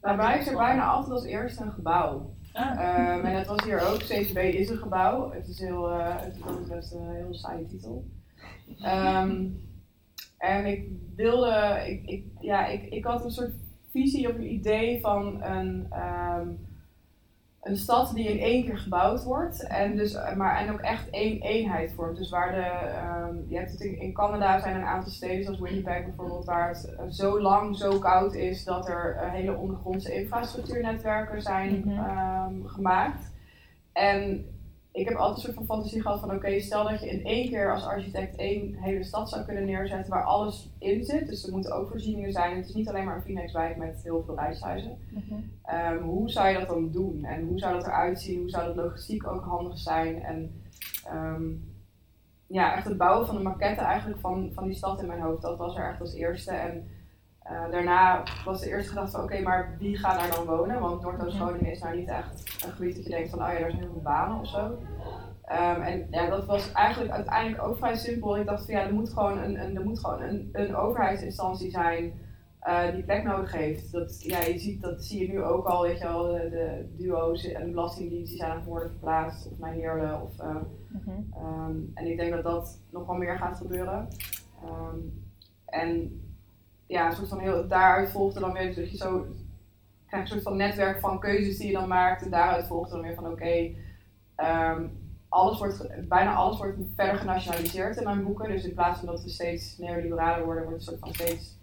Bij mij is er bijna altijd als eerste een gebouw. En dat was hier ook, 7B is een gebouw. Het is heel, dat is best een heel saaie titel. En ik wilde, ik had een soort visie op een idee van een stad die in één keer gebouwd wordt en dus en ook echt één eenheid vormt. Dus waar je hebt het in Canada zijn er een aantal steden zoals Winnipeg bijvoorbeeld waar het zo lang zo koud is dat er hele ondergrondse infrastructuurnetwerken zijn gemaakt. En ik heb altijd een soort van fantasie gehad van oké, stel dat je in één keer als architect één hele stad zou kunnen neerzetten waar alles in zit. Dus er moeten ook voorzieningen zijn. Het is niet alleen maar een Phoenixwijk met heel veel rijsthuizen. Okay. Hoe zou je dat dan doen? En hoe zou dat eruit zien? Hoe zou dat logistiek ook handig zijn? En echt het bouwen van de maquette eigenlijk van die stad in mijn hoofd. Dat was er echt als eerste. En daarna was de eerste gedachte van oké, maar wie gaat daar dan wonen? Want Noordoost-Groningen is nou niet echt een gebied dat je denkt van oh ja, daar zijn heel veel banen of zo. Dat was eigenlijk uiteindelijk ook vrij simpel. Ik dacht van ja, er moet gewoon een overheidsinstantie zijn die plek nodig heeft. Dat zie je nu ook al, weet je wel, de duo's en de belastingdiensten zijn aan het worden verplaatst of naar Heerlen. En ik denk dat dat nog wel meer gaat gebeuren. Een soort van heel, daaruit volgde dan weer, dat je zo krijgt een soort van netwerk van keuzes die je dan maakt. En daaruit volgde dan weer van bijna alles wordt verder genationaliseerd in mijn boeken. Dus in plaats van dat we steeds neoliberaler worden, wordt het soort van steeds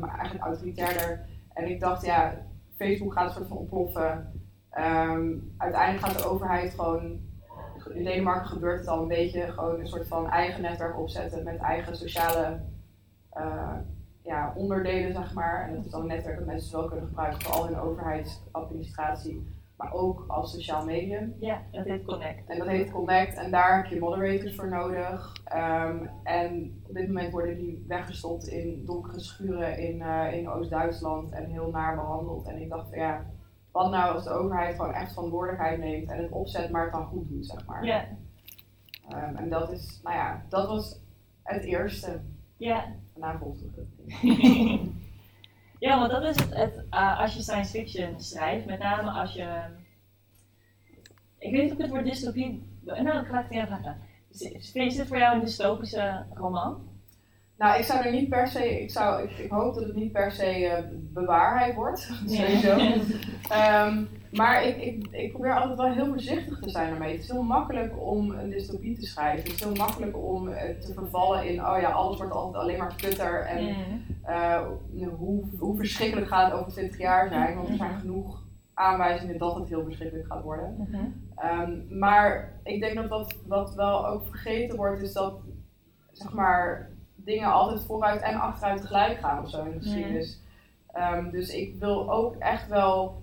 maar eigenlijk autoritairder. En ik dacht, ja, Facebook gaat een soort van ontploffen. Uiteindelijk gaat de overheid gewoon, in Denemarken gebeurt het al een beetje, gewoon een soort van eigen netwerk opzetten met eigen sociale onderdelen, zeg maar. En dat is dan een netwerk dat mensen wel kunnen gebruiken, vooral in overheidsadministratie, maar ook als sociaal medium. Ja, dat heet Connect. En dat heet Connect en daar heb je moderators voor nodig. En op dit moment worden die weggestopt in donkere schuren in Oost-Duitsland en heel naar behandeld. En ik dacht van ja, wat nou als de overheid gewoon echt verantwoordelijkheid neemt en het opzet, maar het dan goed doet, zeg maar. Ja. En dat is, dat was het eerste. Ja. Daarna volgde het. Ja, want dat is het als je science fiction schrijft, met name als je, ik weet niet of het woord dystopie, ik ga het even vragen. Is dit voor jou een dystopische roman? Nou, ik zou er niet per se, ik hoop dat het niet per se bewaarheid wordt, sowieso. Maar ik probeer altijd wel heel voorzichtig te zijn daarmee. Het is heel makkelijk om een dystopie te schrijven. Het is heel makkelijk om te vervallen in, oh ja, alles wordt altijd alleen maar kutter. En hoe verschrikkelijk gaat het over 20 jaar zijn? Want er zijn genoeg aanwijzingen dat het heel verschrikkelijk gaat worden. Maar ik denk dat wat wel ook vergeten wordt, is dat, zeg maar, dingen altijd vooruit en achteruit tegelijk gaan of zo in de geschiedenis. Dus ik wil ook echt wel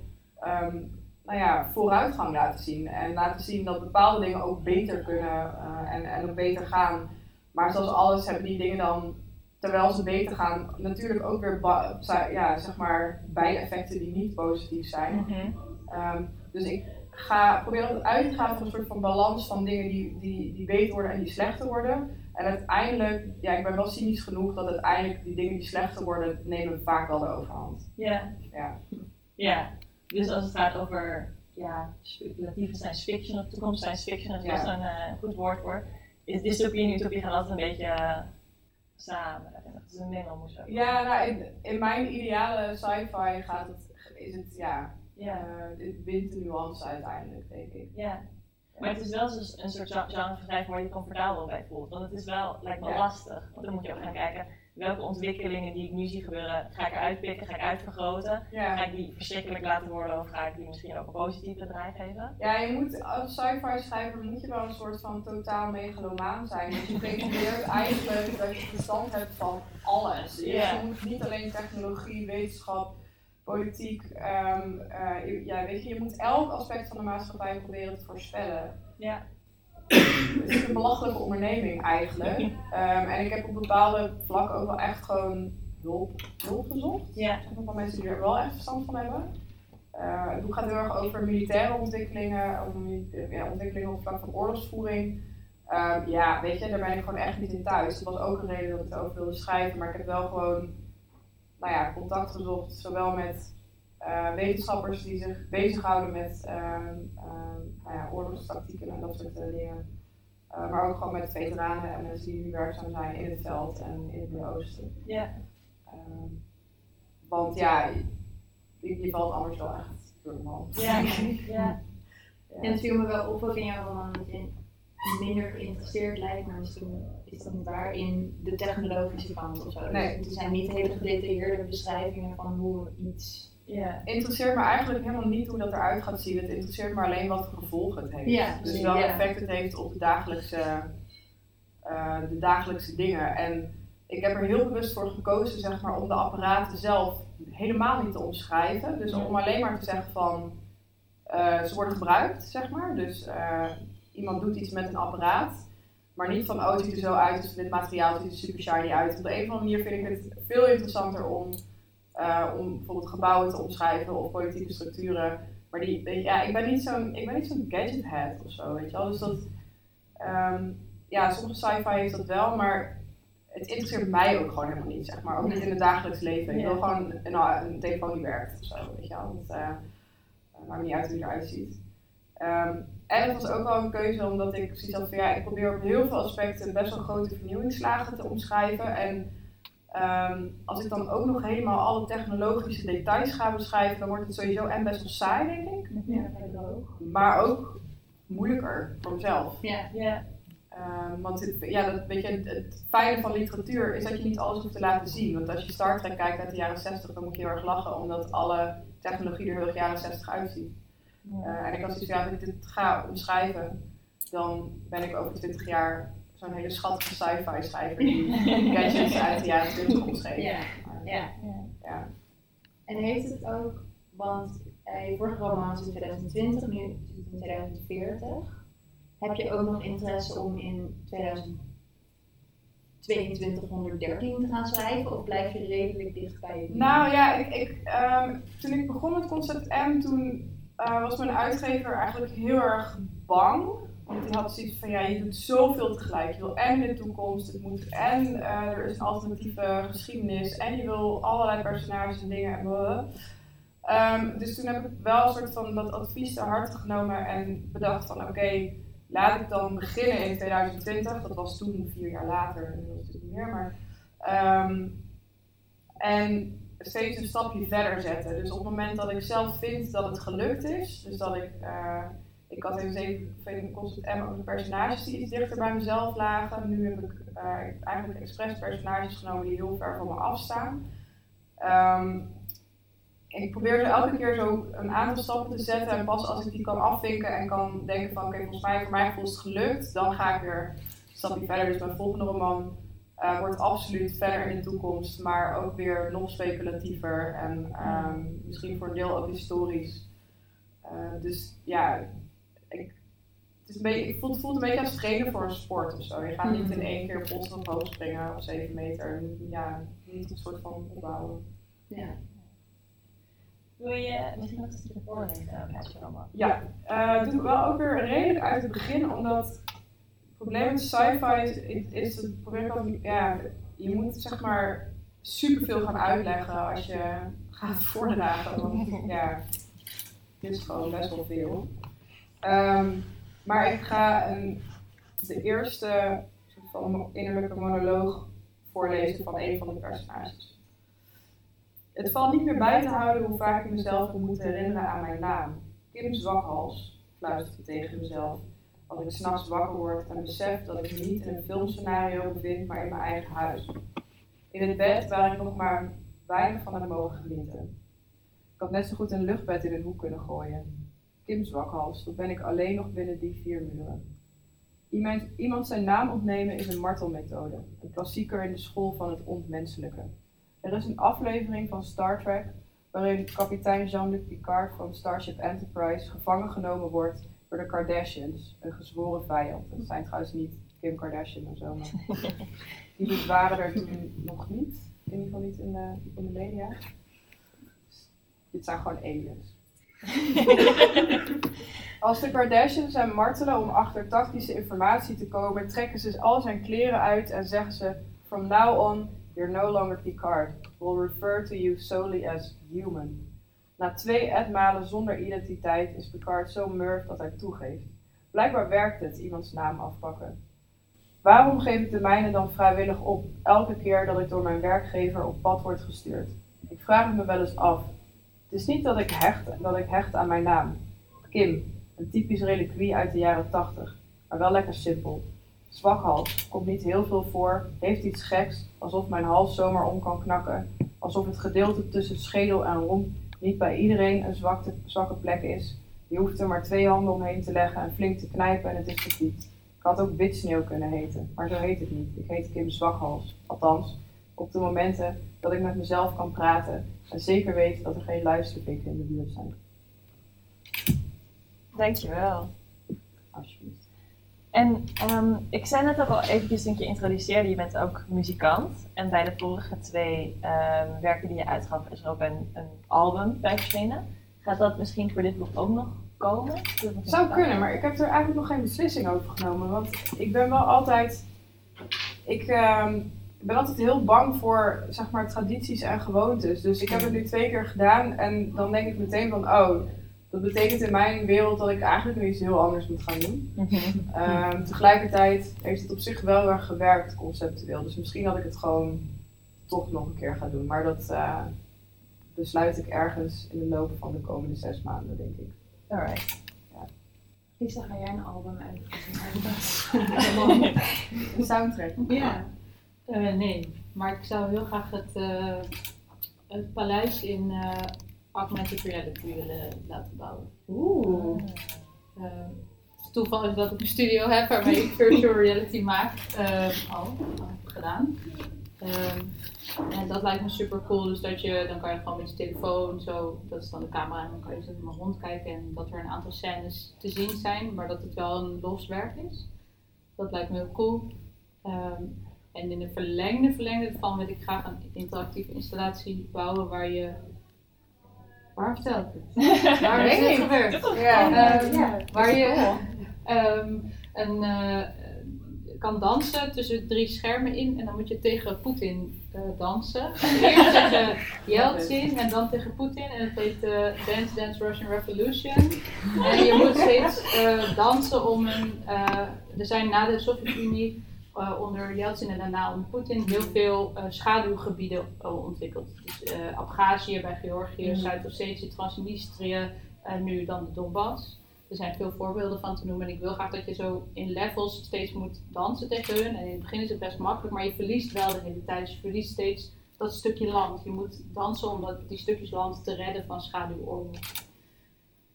vooruitgang laten zien. En laten zien dat bepaalde dingen ook beter kunnen en ook beter gaan. Maar zoals alles hebben die dingen dan, terwijl ze beter gaan, natuurlijk ook weer bijeffecten die niet positief zijn. Dus ik probeer altijd uit te gaan van een soort van balans van dingen die beter worden en die slechter worden. En uiteindelijk, ik ben wel cynisch genoeg dat uiteindelijk die dingen die slechter worden, nemen vaak wel de overhand. Ja. Dus als het gaat over ja, speculatief science fiction of toekomst science fiction, dat is best een goed woord voor. Is dystopie en utopie gaan altijd een beetje samen. Dat is een mengelmoes. Ja, nou, in mijn ideale sci-fi gaat het, is het, het wint de nuance uiteindelijk, denk ik. Ja. Maar het is wel een soort genreverschrijving waar je comfortabel bij voelt. Want het is wel, lijkt me lastig. Want dan moet je ook gaan kijken, welke ontwikkelingen die ik nu zie gebeuren, ga ik eruit pikken, ga ik uitvergroten? Ja. Ga ik die verschrikkelijk laten worden of ga ik die misschien ook een positieve draai geven? Ja, je moet als sci-fi schrijver moet je wel een soort van totaal megalomaan zijn. Dus je pretendeert eigenlijk dat je verstand hebt van alles. Je moet niet alleen technologie, wetenschap, politiek, weet je, je moet elk aspect van de maatschappij proberen te voorspellen. Ja. Het is een belachelijke onderneming eigenlijk. En ik heb op bepaalde vlakken ook wel echt gewoon hulp gezocht. Ja. Van mensen die er wel echt verstand van hebben. Het boek gaat heel erg over militaire ontwikkelingen, ontwikkelingen op het vlak van oorlogsvoering. Weet je, daar ben ik gewoon echt niet in thuis. Dat was ook een reden dat ik het over wilde schrijven, maar ik heb wel gewoon contact gezocht, zowel met wetenschappers die zich bezighouden met oorlogstactieken en dat soort dingen. Maar ook gewoon met veteranen en mensen die nu werkzaam zijn in het veld en in het Noordoosten. Yeah. Want die valt anders wel echt door de man. Ja. En het viel me wel op ook in jouw roman dat je minder geïnteresseerd lijkt, maar misschien is dat niet waar in de technologische kant of zo. Nee. Dus er zijn niet hele gedetailleerde beschrijvingen van hoe iets. Ja, interesseert me eigenlijk helemaal niet hoe dat eruit gaat zien. Het interesseert me alleen wat voor gevolgen het heeft. Ja, dus welk effect het heeft op de dagelijkse dingen. En ik heb er heel bewust voor gekozen, zeg maar, om de apparaten zelf helemaal niet te omschrijven. Dus om alleen maar te zeggen van, ze worden gebruikt, zeg maar. Dus iemand doet iets met een apparaat. Maar niet van, het ziet er zo uit, dus dit materiaal ziet er super shiny uit. Op de een of andere manier vind ik het veel interessanter om bijvoorbeeld gebouwen te omschrijven of politieke structuren. Maar ik ben niet zo'n gadgethead of zo, weet je wel. Dus dat, soms sci-fi heeft dat wel, maar het interesseert mij ook gewoon helemaal niet, zeg maar. Ook niet in het dagelijks leven. Ik wil gewoon een telefoon die werkt of zo, weet je wel. Want het maakt me niet uit hoe je eruit ziet. En het was ook wel een keuze, omdat ik precies had van, ik probeer op heel veel aspecten best wel grote vernieuwingslagen te omschrijven. En als ik dan ook nog helemaal alle technologische details ga beschrijven, dan wordt het sowieso best wel saai, denk ik. Ja, maar ook moeilijker voor mezelf. Ja. Het fijne van literatuur is dat je niet alles hoeft te laten zien. Want als je Star Trek kijkt uit de jaren 60, dan moet je heel erg lachen, omdat alle technologie er heel erg jaren 60 uitziet. En ik had zoiets van, als ik dit ga omschrijven, dan ben ik over 20 jaar... zo'n hele schattige sci-fi schrijver die gadgets uit de jaren 20 omschreven. Ja. En heeft het ook, want je vorige roman is in 2020, nu is het in 2040. Heb je ook nog interesse om in 2013 te gaan schrijven of blijf je redelijk dicht bij je? Nou ja, toen ik begon met Concept M, toen was mijn uitgever eigenlijk heel erg bang. Want die had zoiets van, je doet zoveel tegelijk. Je wil en in de toekomst, het moet en er is een alternatieve geschiedenis. En je wil allerlei personages en dingen en dus toen heb ik wel een soort van dat advies te harte genomen en bedacht van, oké, laat ik dan beginnen in 2020. Dat was toen 4 jaar later, nu was het niet meer. Maar, en steeds een stapje verder zetten. Dus op het moment dat ik zelf vind dat het gelukt is, dus dat ik... Ik had in Concept M ook de personages die iets dichter bij mezelf lagen. Nu heb ik eigenlijk expres personages genomen die heel ver van me afstaan. Ik probeer elke keer zo een aantal stappen te zetten. En pas als ik die kan afvinken en kan denken van oké, volgens mij voor mij voelt het gelukt. Dan ga ik weer een stapje verder. Dus mijn volgende roman wordt absoluut verder in de toekomst. Maar ook weer nog speculatiever en misschien voor een deel ook historisch. Het voelt een beetje als trainen voor een sport of zo. Je gaat niet in één keer pols omhoog springen op 7 meter. Ja, niet een soort van opbouwen. Ja. Wil je misschien nog een voorlezen? Ja, doe ik wel ook weer redelijk uit het begin, omdat het probleem met sci-fi is het probleem dat je moet zeg maar superveel gaan uitleggen als je gaat voordragen. Want, Dit is gewoon best wel veel. Maar ik ga de eerste soort van innerlijke monoloog voorlezen van een van de personages. Het valt niet meer bij te houden hoe vaak ik mezelf moet herinneren aan mijn naam. Kim Zwakhals, fluistert ik tegen mezelf, als ik 's nachts wakker word en besef dat ik me niet in een filmscenario bevind, maar in mijn eigen huis. In het bed waar ik nog maar weinig van heb mogen genieten. Ik had net zo goed een luchtbed in een hoek kunnen gooien. Kim Zwakhals, dat ben ik alleen nog binnen die vier muren. Iemand zijn naam ontnemen is een martelmethode, een klassieker in de school van het onmenselijke. Er is een aflevering van Star Trek waarin kapitein Jean-Luc Picard van Starship Enterprise gevangen genomen wordt door de Kardashians, een gezworen vijand. Dat zijn trouwens niet Kim Kardashian of zo, maar die waren er toen nog niet, in ieder geval niet in de media. Dit zijn gewoon aliens. Als de Kardashians hem martelen om achter tactische informatie te komen, trekken ze al zijn kleren uit en zeggen ze: From now on, you're no longer Picard. We'll refer to you solely as human. Na 2 etmalen zonder identiteit is Picard zo murf dat hij toegeeft. Blijkbaar werkt het, iemands naam afpakken. Waarom geef ik de mijne dan vrijwillig op, elke keer dat ik door mijn werkgever op pad word gestuurd? Ik vraag het me wel eens af. Het is niet dat ik hecht aan mijn naam. Kim, een typisch reliquie uit de jaren 80, maar wel lekker simpel. Zwakhals, komt niet heel veel voor, heeft iets geks, alsof mijn hals zomaar om kan knakken. Alsof het gedeelte tussen schedel en romp niet bij iedereen een zwakke plek is. Je hoeft er maar 2 handen omheen te leggen en flink te knijpen en het is verdiend. Ik had ook witsneeuw kunnen heten, maar zo heet het niet. Ik heet Kim Zwakhals, althans op de momenten dat ik met mezelf kan praten en zeker weet dat er geen luisterpikken in de buurt zijn. Dankjewel. Alsjeblieft. En ik zei net ook al eventjes toen ik je introduceerde, je bent ook muzikant. En bij de vorige 2 werken die je uitgaf is er ook een album bij verschenen. Gaat dat misschien voor dit boek ook nog komen? Zou kunnen, maar ik heb er eigenlijk nog geen beslissing over genomen. Want ik ben wel altijd... Ik ben altijd heel bang voor, zeg maar, tradities en gewoontes. Dus ik heb het nu 2 keer gedaan en dan denk ik meteen van, oh, dat betekent in mijn wereld dat ik eigenlijk nu iets heel anders moet gaan doen. Tegelijkertijd heeft het op zich wel erg gewerkt, conceptueel. Dus misschien dat ik het gewoon toch nog een keer ga doen. Maar dat besluit ik ergens in de loop van de komende 6 maanden, denk ik. Alright. Lisa, ga jij een album uit? Een soundtrack? Ja. Nee, maar ik zou heel graag het paleis in augmented reality willen laten bouwen. Oeh. Toeval is dat ik een studio heb waarmee ik virtual reality maak. Al gedaan. En dat lijkt me super cool, dus dat je, dan kan je gewoon met je telefoon zo, dat is dan de camera, en dan kan je zo maar rondkijken en dat er een aantal scènes te zien zijn, maar dat het wel een los werk is. Dat lijkt me heel cool. En in de verlengde van wil ik graag een interactieve installatie bouwen waar je... Waar vertel ik het? Waar is het gebeurd? Ja, waar je kan dansen tussen 3 schermen in en dan moet je tegen Poetin dansen. Eerst tegen Jeltsin en dan tegen Poetin en het heet Dance Dance Russian Revolution. En je moet steeds dansen om er zijn na de Sovjet-Unie onder Jeltsin en daarna onder Poetin heel veel schaduwgebieden ontwikkeld. Dus Abchazië bij Georgië, Zuid-Ossetië, Transnistrië, nu dan de Donbass. Er zijn veel voorbeelden van te noemen en ik wil graag dat je zo in levels steeds moet dansen tegen hun. En in het begin is het best makkelijk, maar je verliest wel de hele tijd. Dus je verliest steeds dat stukje land. Je moet dansen om die stukjes land te redden van schaduwoorlog.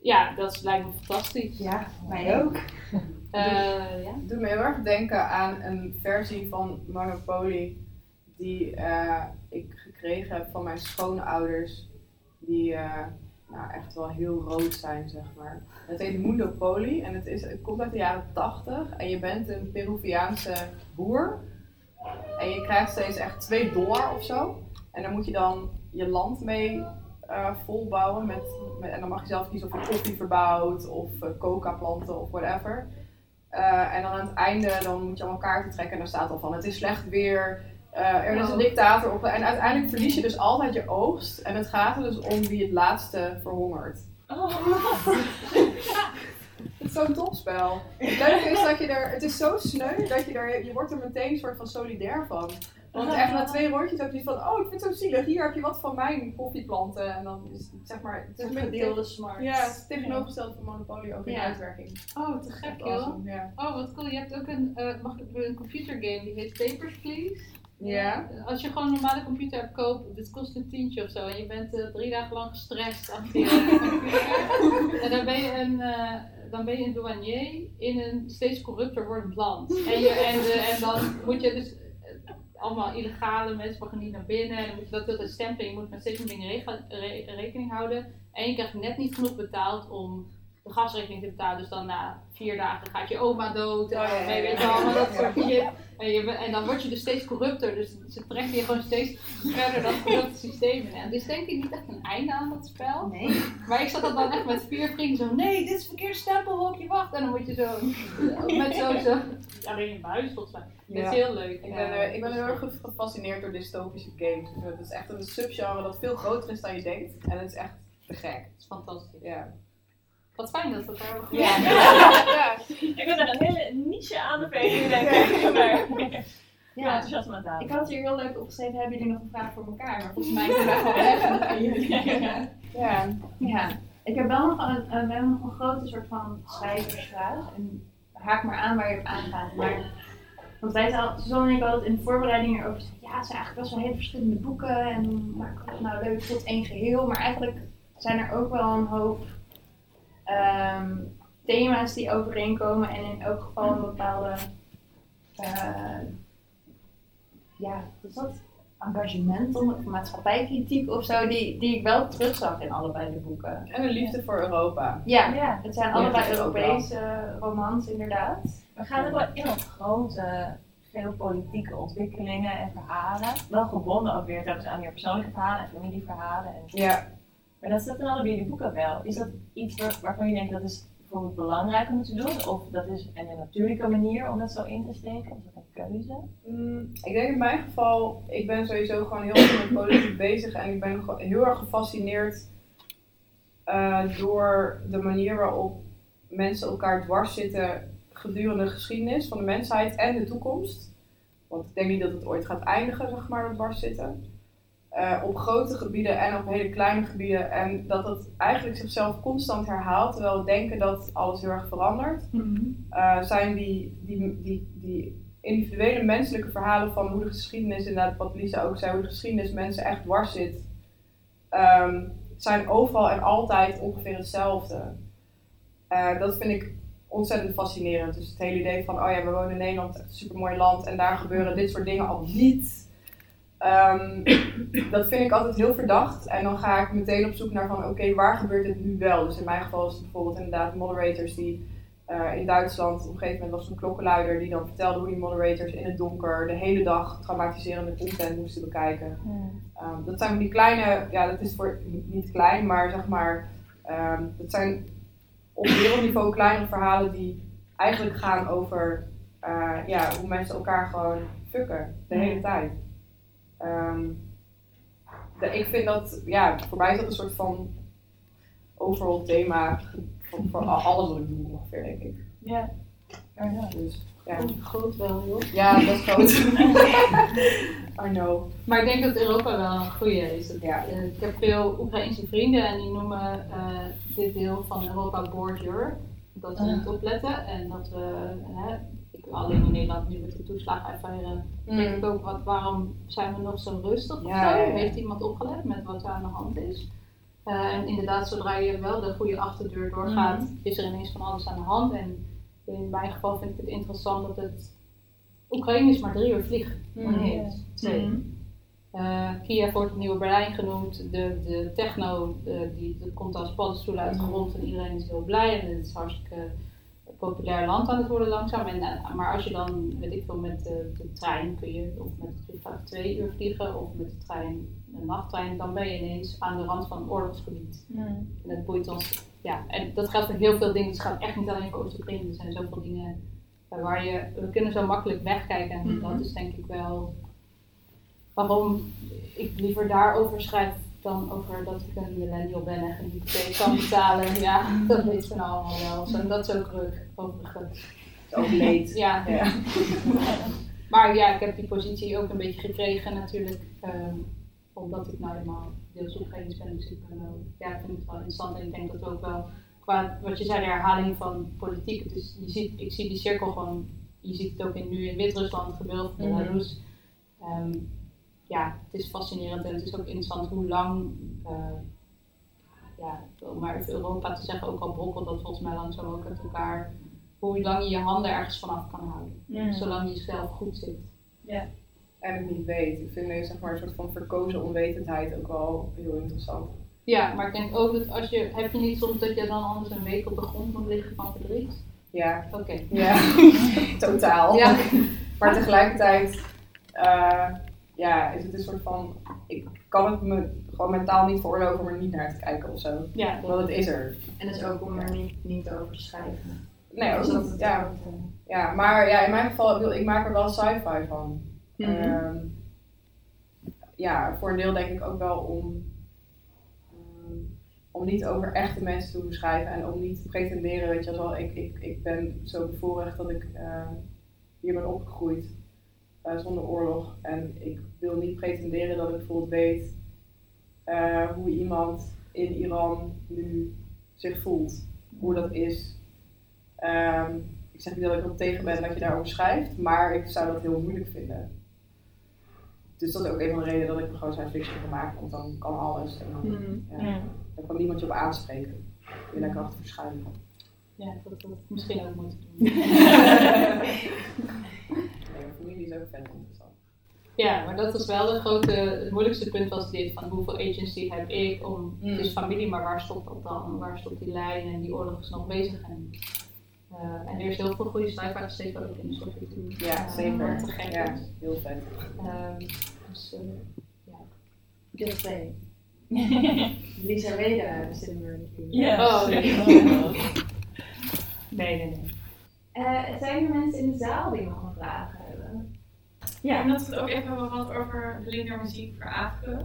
Ja, dat lijkt me fantastisch. Ja, mij ook. Het doet me heel erg denken aan een versie van Monopoly die ik gekregen heb van mijn schoonouders, die echt wel heel rood zijn, zeg maar. Het heet Monopoly en het komt uit de jaren 80 en je bent een Peruviaanse boer en je krijgt steeds echt $2 of zo en dan moet je dan je land mee volbouwen met, en dan mag je zelf kiezen of je koffie verbouwt of coca planten of whatever. En dan aan het einde dan moet je allemaal kaarten trekken en daar staat al van het is slecht weer, er is een dictator op en uiteindelijk verlies je dus altijd je oogst en het gaat er dus om wie het laatste verhongert. Oh. Het is zo'n topspel. Het leuke is dat je er, het is zo sneu dat je er, je wordt er meteen soort van solidair van. Want echt na 2 rondjes heb je van, oh ik vind het zo zielig, hier heb je wat van mijn koffieplanten. En dan is het, zeg maar, het is een gedeelde smart. Ja, het is tegenovergesteld van Monopoly ook in uitwerking. Oh, te gek joh. Awesome, yeah. Oh, wat cool. Je hebt ook een computergame die heet Papers, Please. Ja. Yeah. Als je gewoon een normale computer koopt, dit kost een €10 of zo. En je bent 3 dagen lang gestrest achter die computer. En dan ben je een douanier in een steeds corrupter wordend land. En dan moet je dus... allemaal illegale mensen mogen niet naar binnen en dan moet je dat een stempel, je moet met steeds meer dingen rekening houden en je krijgt net niet genoeg betaald om de gasrekening te betalen, dus dan na 4 dagen gaat je oma dood en dan word je dus steeds corrupter, dus ze trekken je gewoon steeds verder dat corrupte systeem in. En dus denk ik niet echt een einde aan dat spel, nee. Maar ik zat dat dan echt met 4 vrienden zo, nee dit is verkeerd stempelhokje, wacht, en dan moet je zo met zo alleen in buis volgens mij. Ja. Dat is heel leuk. Ik ben heel erg gefascineerd door dystopische games. Dus het is echt een subgenre dat veel groter is dan je denkt. En het is echt te gek. Het is fantastisch. Ja. Wat fijn dat dat daar ook goed is. Ja. Ik ben er een hele niche aanbeveling, denk ik. Maar... ja, enthousiasme aan. Ik had hier heel leuk opgeschreven, hebben jullie nog een vraag voor elkaar? Maar volgens mij kunnen we gewoon weg. Ja. Ik heb wel nog een grote soort van schrijversvraag. En haak maar aan waar je op aangaat. Maar... want wij hadden, Suzanne en ik hadden in de voorbereiding erover gezegd, ja, het zijn eigenlijk best wel hele verschillende boeken en maken dat nou leuk tot één geheel. Maar eigenlijk zijn er ook wel een hoop thema's die overeenkomen en in elk geval een bepaalde, wat is dat? Engagement of maatschappijkritiek of zo, die ik wel terugzag in allebei de boeken. En een liefde voor Europa. Ja. Het zijn allebei Europese romans inderdaad. We gaan ook wel in op grote geopolitieke ontwikkelingen en verhalen. Wel gebonden ook weer trouwens aan je persoonlijke verhalen en familieverhalen. Ja. Maar dat staat in allebei de boeken wel. Is dat iets waarvan je denkt dat is bijvoorbeeld belangrijk om te doen? Of dat is een natuurlijke manier om dat zo in te steken? Is dat een keuze? Ik denk in mijn geval, ik ben sowieso gewoon heel erg met politiek bezig. En ik ben gewoon heel erg gefascineerd door de manier waarop mensen elkaar dwars zitten... gedurende de geschiedenis van de mensheid en de toekomst. Want ik denk niet dat het ooit gaat eindigen, zeg maar, dat dwars zitten. Op grote gebieden en op hele kleine gebieden. En dat het eigenlijk zichzelf constant herhaalt, terwijl we denken dat alles heel erg verandert. Mm-hmm. Zijn die individuele menselijke verhalen van hoe de geschiedenis, inderdaad wat Lisa ook zei, hoe de geschiedenis mensen echt dwars zit, zijn overal en altijd ongeveer hetzelfde. Dat vind ik ontzettend fascinerend. Dus het hele idee van, oh ja, we wonen in Nederland, echt een supermooi land en daar gebeuren dit soort dingen al niet. Dat vind ik altijd heel verdacht en dan ga ik meteen op zoek naar van, oké, waar gebeurt het nu wel? Dus in mijn geval is het bijvoorbeeld inderdaad moderators die in Duitsland, op een gegeven moment was een klokkenluider die dan vertelde hoe die moderators in het donker de hele dag traumatiserende content moesten bekijken. Ja. Dat zijn die kleine, ja dat is voor niet klein, maar zeg maar, dat zijn... op wereldniveau kleinere verhalen die eigenlijk gaan over hoe mensen elkaar gewoon fucken de hele tijd. Ik vind dat, voor mij is dat een soort van overall thema voor alles wat ik doe ongeveer, denk ik. Ja. Ja. Dus, ja. Groot wel, joh. Ja, dat is groot. I know. Maar ik denk dat Europa wel een goede is. Ja. Ik heb veel Oekraïnse vrienden en die noemen dit deel van Europa Board Europe. Dat ze niet opletten en dat we, alleen in Nederland nu met de toeslagen ervaren, denk ik ook, waarom zijn we nog zo rustig of zo? Ja. Heeft iemand opgelet met wat er aan de hand is? En inderdaad, zodra je wel de goede achterdeur doorgaat, is er ineens van alles aan de hand. En in mijn geval vind ik het interessant dat het... Oekraïne is maar 3 uur vlieg. Kiev wordt het nieuwe Berlijn genoemd. De techno die komt als paddenstoelen uit de grond en iedereen is heel blij. En het is hartstikke populair land aan het worden langzaam. Maar als je dan, weet ik veel, met de trein kun je of met de vliegtuig 2 uur vliegen of met de trein, een nachttrein, dan ben je ineens aan de rand van een oorlogsgebied. En dat boeit ons. Ja, en dat geldt voor heel veel dingen. Het gaat echt niet alleen over Oekraïne. Er zijn zoveel dingen waar we kunnen zo makkelijk wegkijken. En dat is denk ik wel waarom ik liever daarover schrijf dan over dat ik een millennial ben en geen hypotheek kan betalen. Ja, dat weet men allemaal wel. En dat is ook druk, overigens. Ook leed. Ja. Maar ja, ik heb die positie ook een beetje gekregen natuurlijk. Omdat ik nou helemaal deels Oekraïens ben. Dus ik vind het wel interessant. En ik denk dat we ook wel, qua wat je zei, de herhaling van politiek. Dus ik zie die cirkel gewoon, je ziet het ook nu in Wit-Rusland gebeuren, in Belarus. Ja, het is fascinerend en het is ook interessant hoe lang, om maar even Europa te zeggen, ook al brokkelt dat volgens mij langzaam ook uit elkaar, hoe lang je je handen ergens vanaf kan houden, zolang je zelf goed zit. Ja. En het niet weet. Ik vind het, zeg maar, een soort van verkozen onwetendheid ook wel heel interessant. Ja, maar ik denk ook dat heb je niet soms dat je dan anders een week op de grond moet liggen van verdriet? Ja. Oké. Ja, totaal. Ja. Maar tegelijkertijd, is het een soort van, ik kan het me gewoon mentaal niet veroorloven om er niet naar te kijken of zo. Ja. Want het is er. En het is ook om er niet over te schrijven. Nee, ook niet. Ja. Ja, maar ja, in mijn geval, ik maak er wel sci-fi van. Voor een deel denk ik ook wel om niet over echte mensen te beschrijven en om niet te pretenderen, weet je wel, ik ben zo bevoorrecht dat ik hier ben opgegroeid zonder oorlog en ik wil niet pretenderen dat ik bijvoorbeeld weet hoe iemand in Iran nu zich voelt, hoe dat is. Ik zeg niet dat ik erop tegen ben dat je daarover schrijft, maar ik zou dat heel moeilijk vinden. Dus dat is ook een van de redenen dat ik er gewoon science fiction van maak, want dan kan alles en dan, dan kan niemand je op aanspreken. Je wil lekker achter verschuiven. Ja, dat wil ik misschien ook moeten doen. Nee, familie is ook verder interessant. Ja, maar dat is wel het moeilijkste punt was dit, van hoeveel agency heb ik om, het is familie, maar waar stopt dat dan? Waar stopt die lijn en die oorlog is nog bezig? En er is heel veel goede sci-fi, steeds ook in de Sovjet-Unie. Ja, zeker. Te gek. Ja, heel fijn. Deel 2. Lisa Weda zit in de Nee. Zijn er mensen in de zaal die nog een vraag hebben? Ja, en dat we het ook even hebben gehad over de lineaire muziek voor Afke.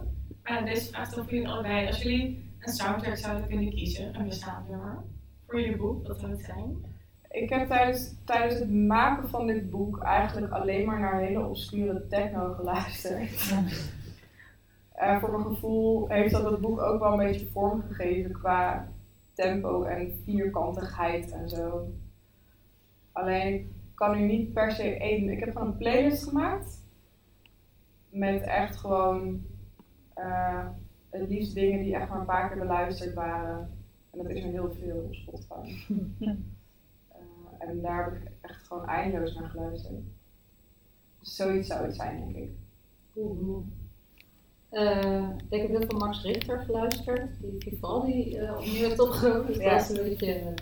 Deze vraag is dan voor jullie allebei. Als jullie een soundtrack zouden kunnen kiezen, een bestaand nummer, voor jullie boek, wat zou het zijn? Ik heb tijdens het maken van dit boek eigenlijk alleen maar naar hele obscure techno geluisterd. Ja. Voor mijn gevoel heeft dat het boek ook wel een beetje vormgegeven qua tempo en vierkantigheid en zo. Alleen ik kan nu niet per se één. Ik heb gewoon een playlist gemaakt met echt gewoon het liefst dingen die echt maar een paar keer beluisterd waren. En dat is er heel veel op Spotify. En daar heb ik echt gewoon eindeloos naar geluisterd. Dus zoiets zou het zijn, denk ik. Ik heb heel veel Max Richter geluisterd, die vooral opnieuw heeft opgeroepen. Dus dat is een beetje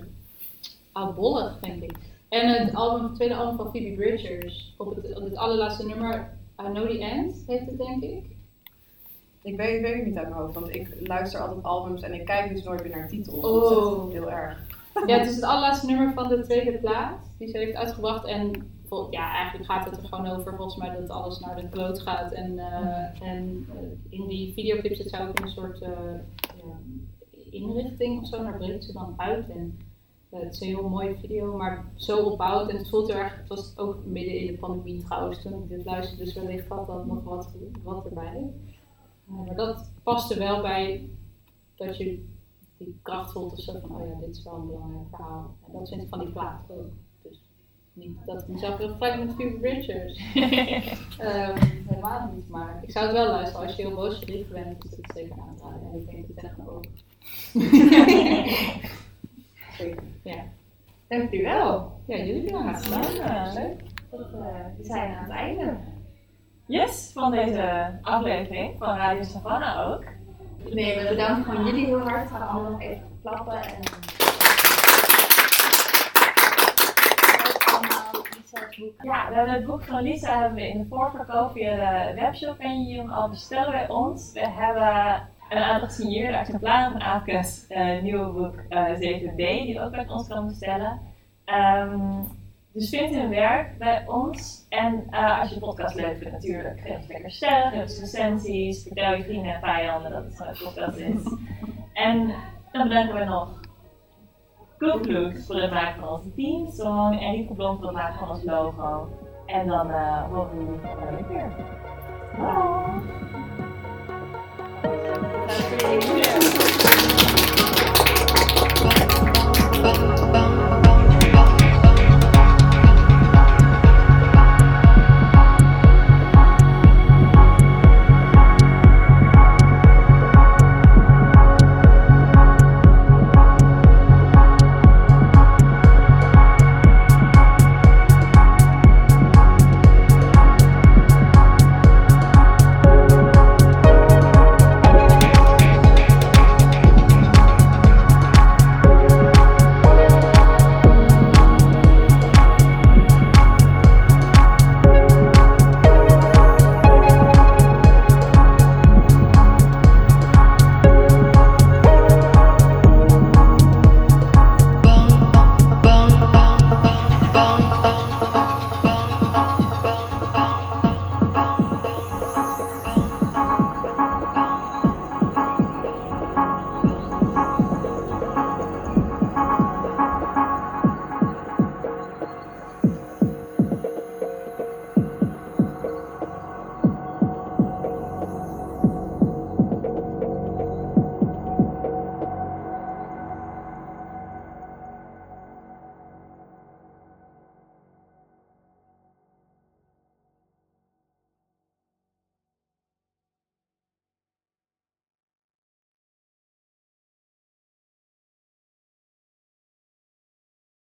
oudbollig, denk ik. En het tweede album van Phoebe Bridgers, op het allerlaatste nummer, I Know The End, heet het, denk ik. Ik weet het niet uit mijn hoofd, want ik luister altijd albums en ik kijk dus nooit meer naar titels. Oh. Dus dat is heel erg. Ja, het is het allerlaatste nummer van de tweede plaat die ze heeft uitgebracht en eigenlijk gaat het er gewoon over volgens mij dat alles naar de kloot gaat en in die videoclip zit ze ook een soort inrichting of zo, daar breekt ze dan uit en het is een heel mooie video, maar zo opbouwd en het voelt heel erg, het was ook midden in de pandemie trouwens toen ik dit luisterde, dus wellicht had dat nog wat erbij. Maar dat paste wel bij dat je die kracht voelt dus van, dit is wel een belangrijk verhaal. En dat vind ik van die plaat ook. Dus niet dat ik mezelf wil vergelijken met Phoebe Bridgers. Helemaal niet, maar ik zou het wel luisteren. Als je heel boos verdrietig bent, is het zeker aanraden. En ik denk het echt ook. Zeker. Ja. Dankjewel. Ja, jullie wel. Ja, leuk. We zijn aan het einde. Yes, van deze aflevering van Radio Savannah ook. Nee, we bedanken gewoon jullie heel hard. We gaan allemaal nog even klappen. En ja, we hebben het boek van Lisa hebben we in de voorverkoop via de webshop. En je hem al bestellen bij ons. We hebben een aantal gesigneerde exemplaren van Afke's nieuwe boek 7B, die we ook bij ons kan bestellen. Dus vind hun werk bij ons. En als je de podcast leuk vindt natuurlijk, geef het lekker sterren, geef het recensies, vertel je vrienden en vijanden dat het een podcast is. En dan bedanken we nog Koekloeks voor het maken van onze teamsong en Rieke Blom voor het maken van ons logo. En dan horen we jullie volgende week weer. Bye!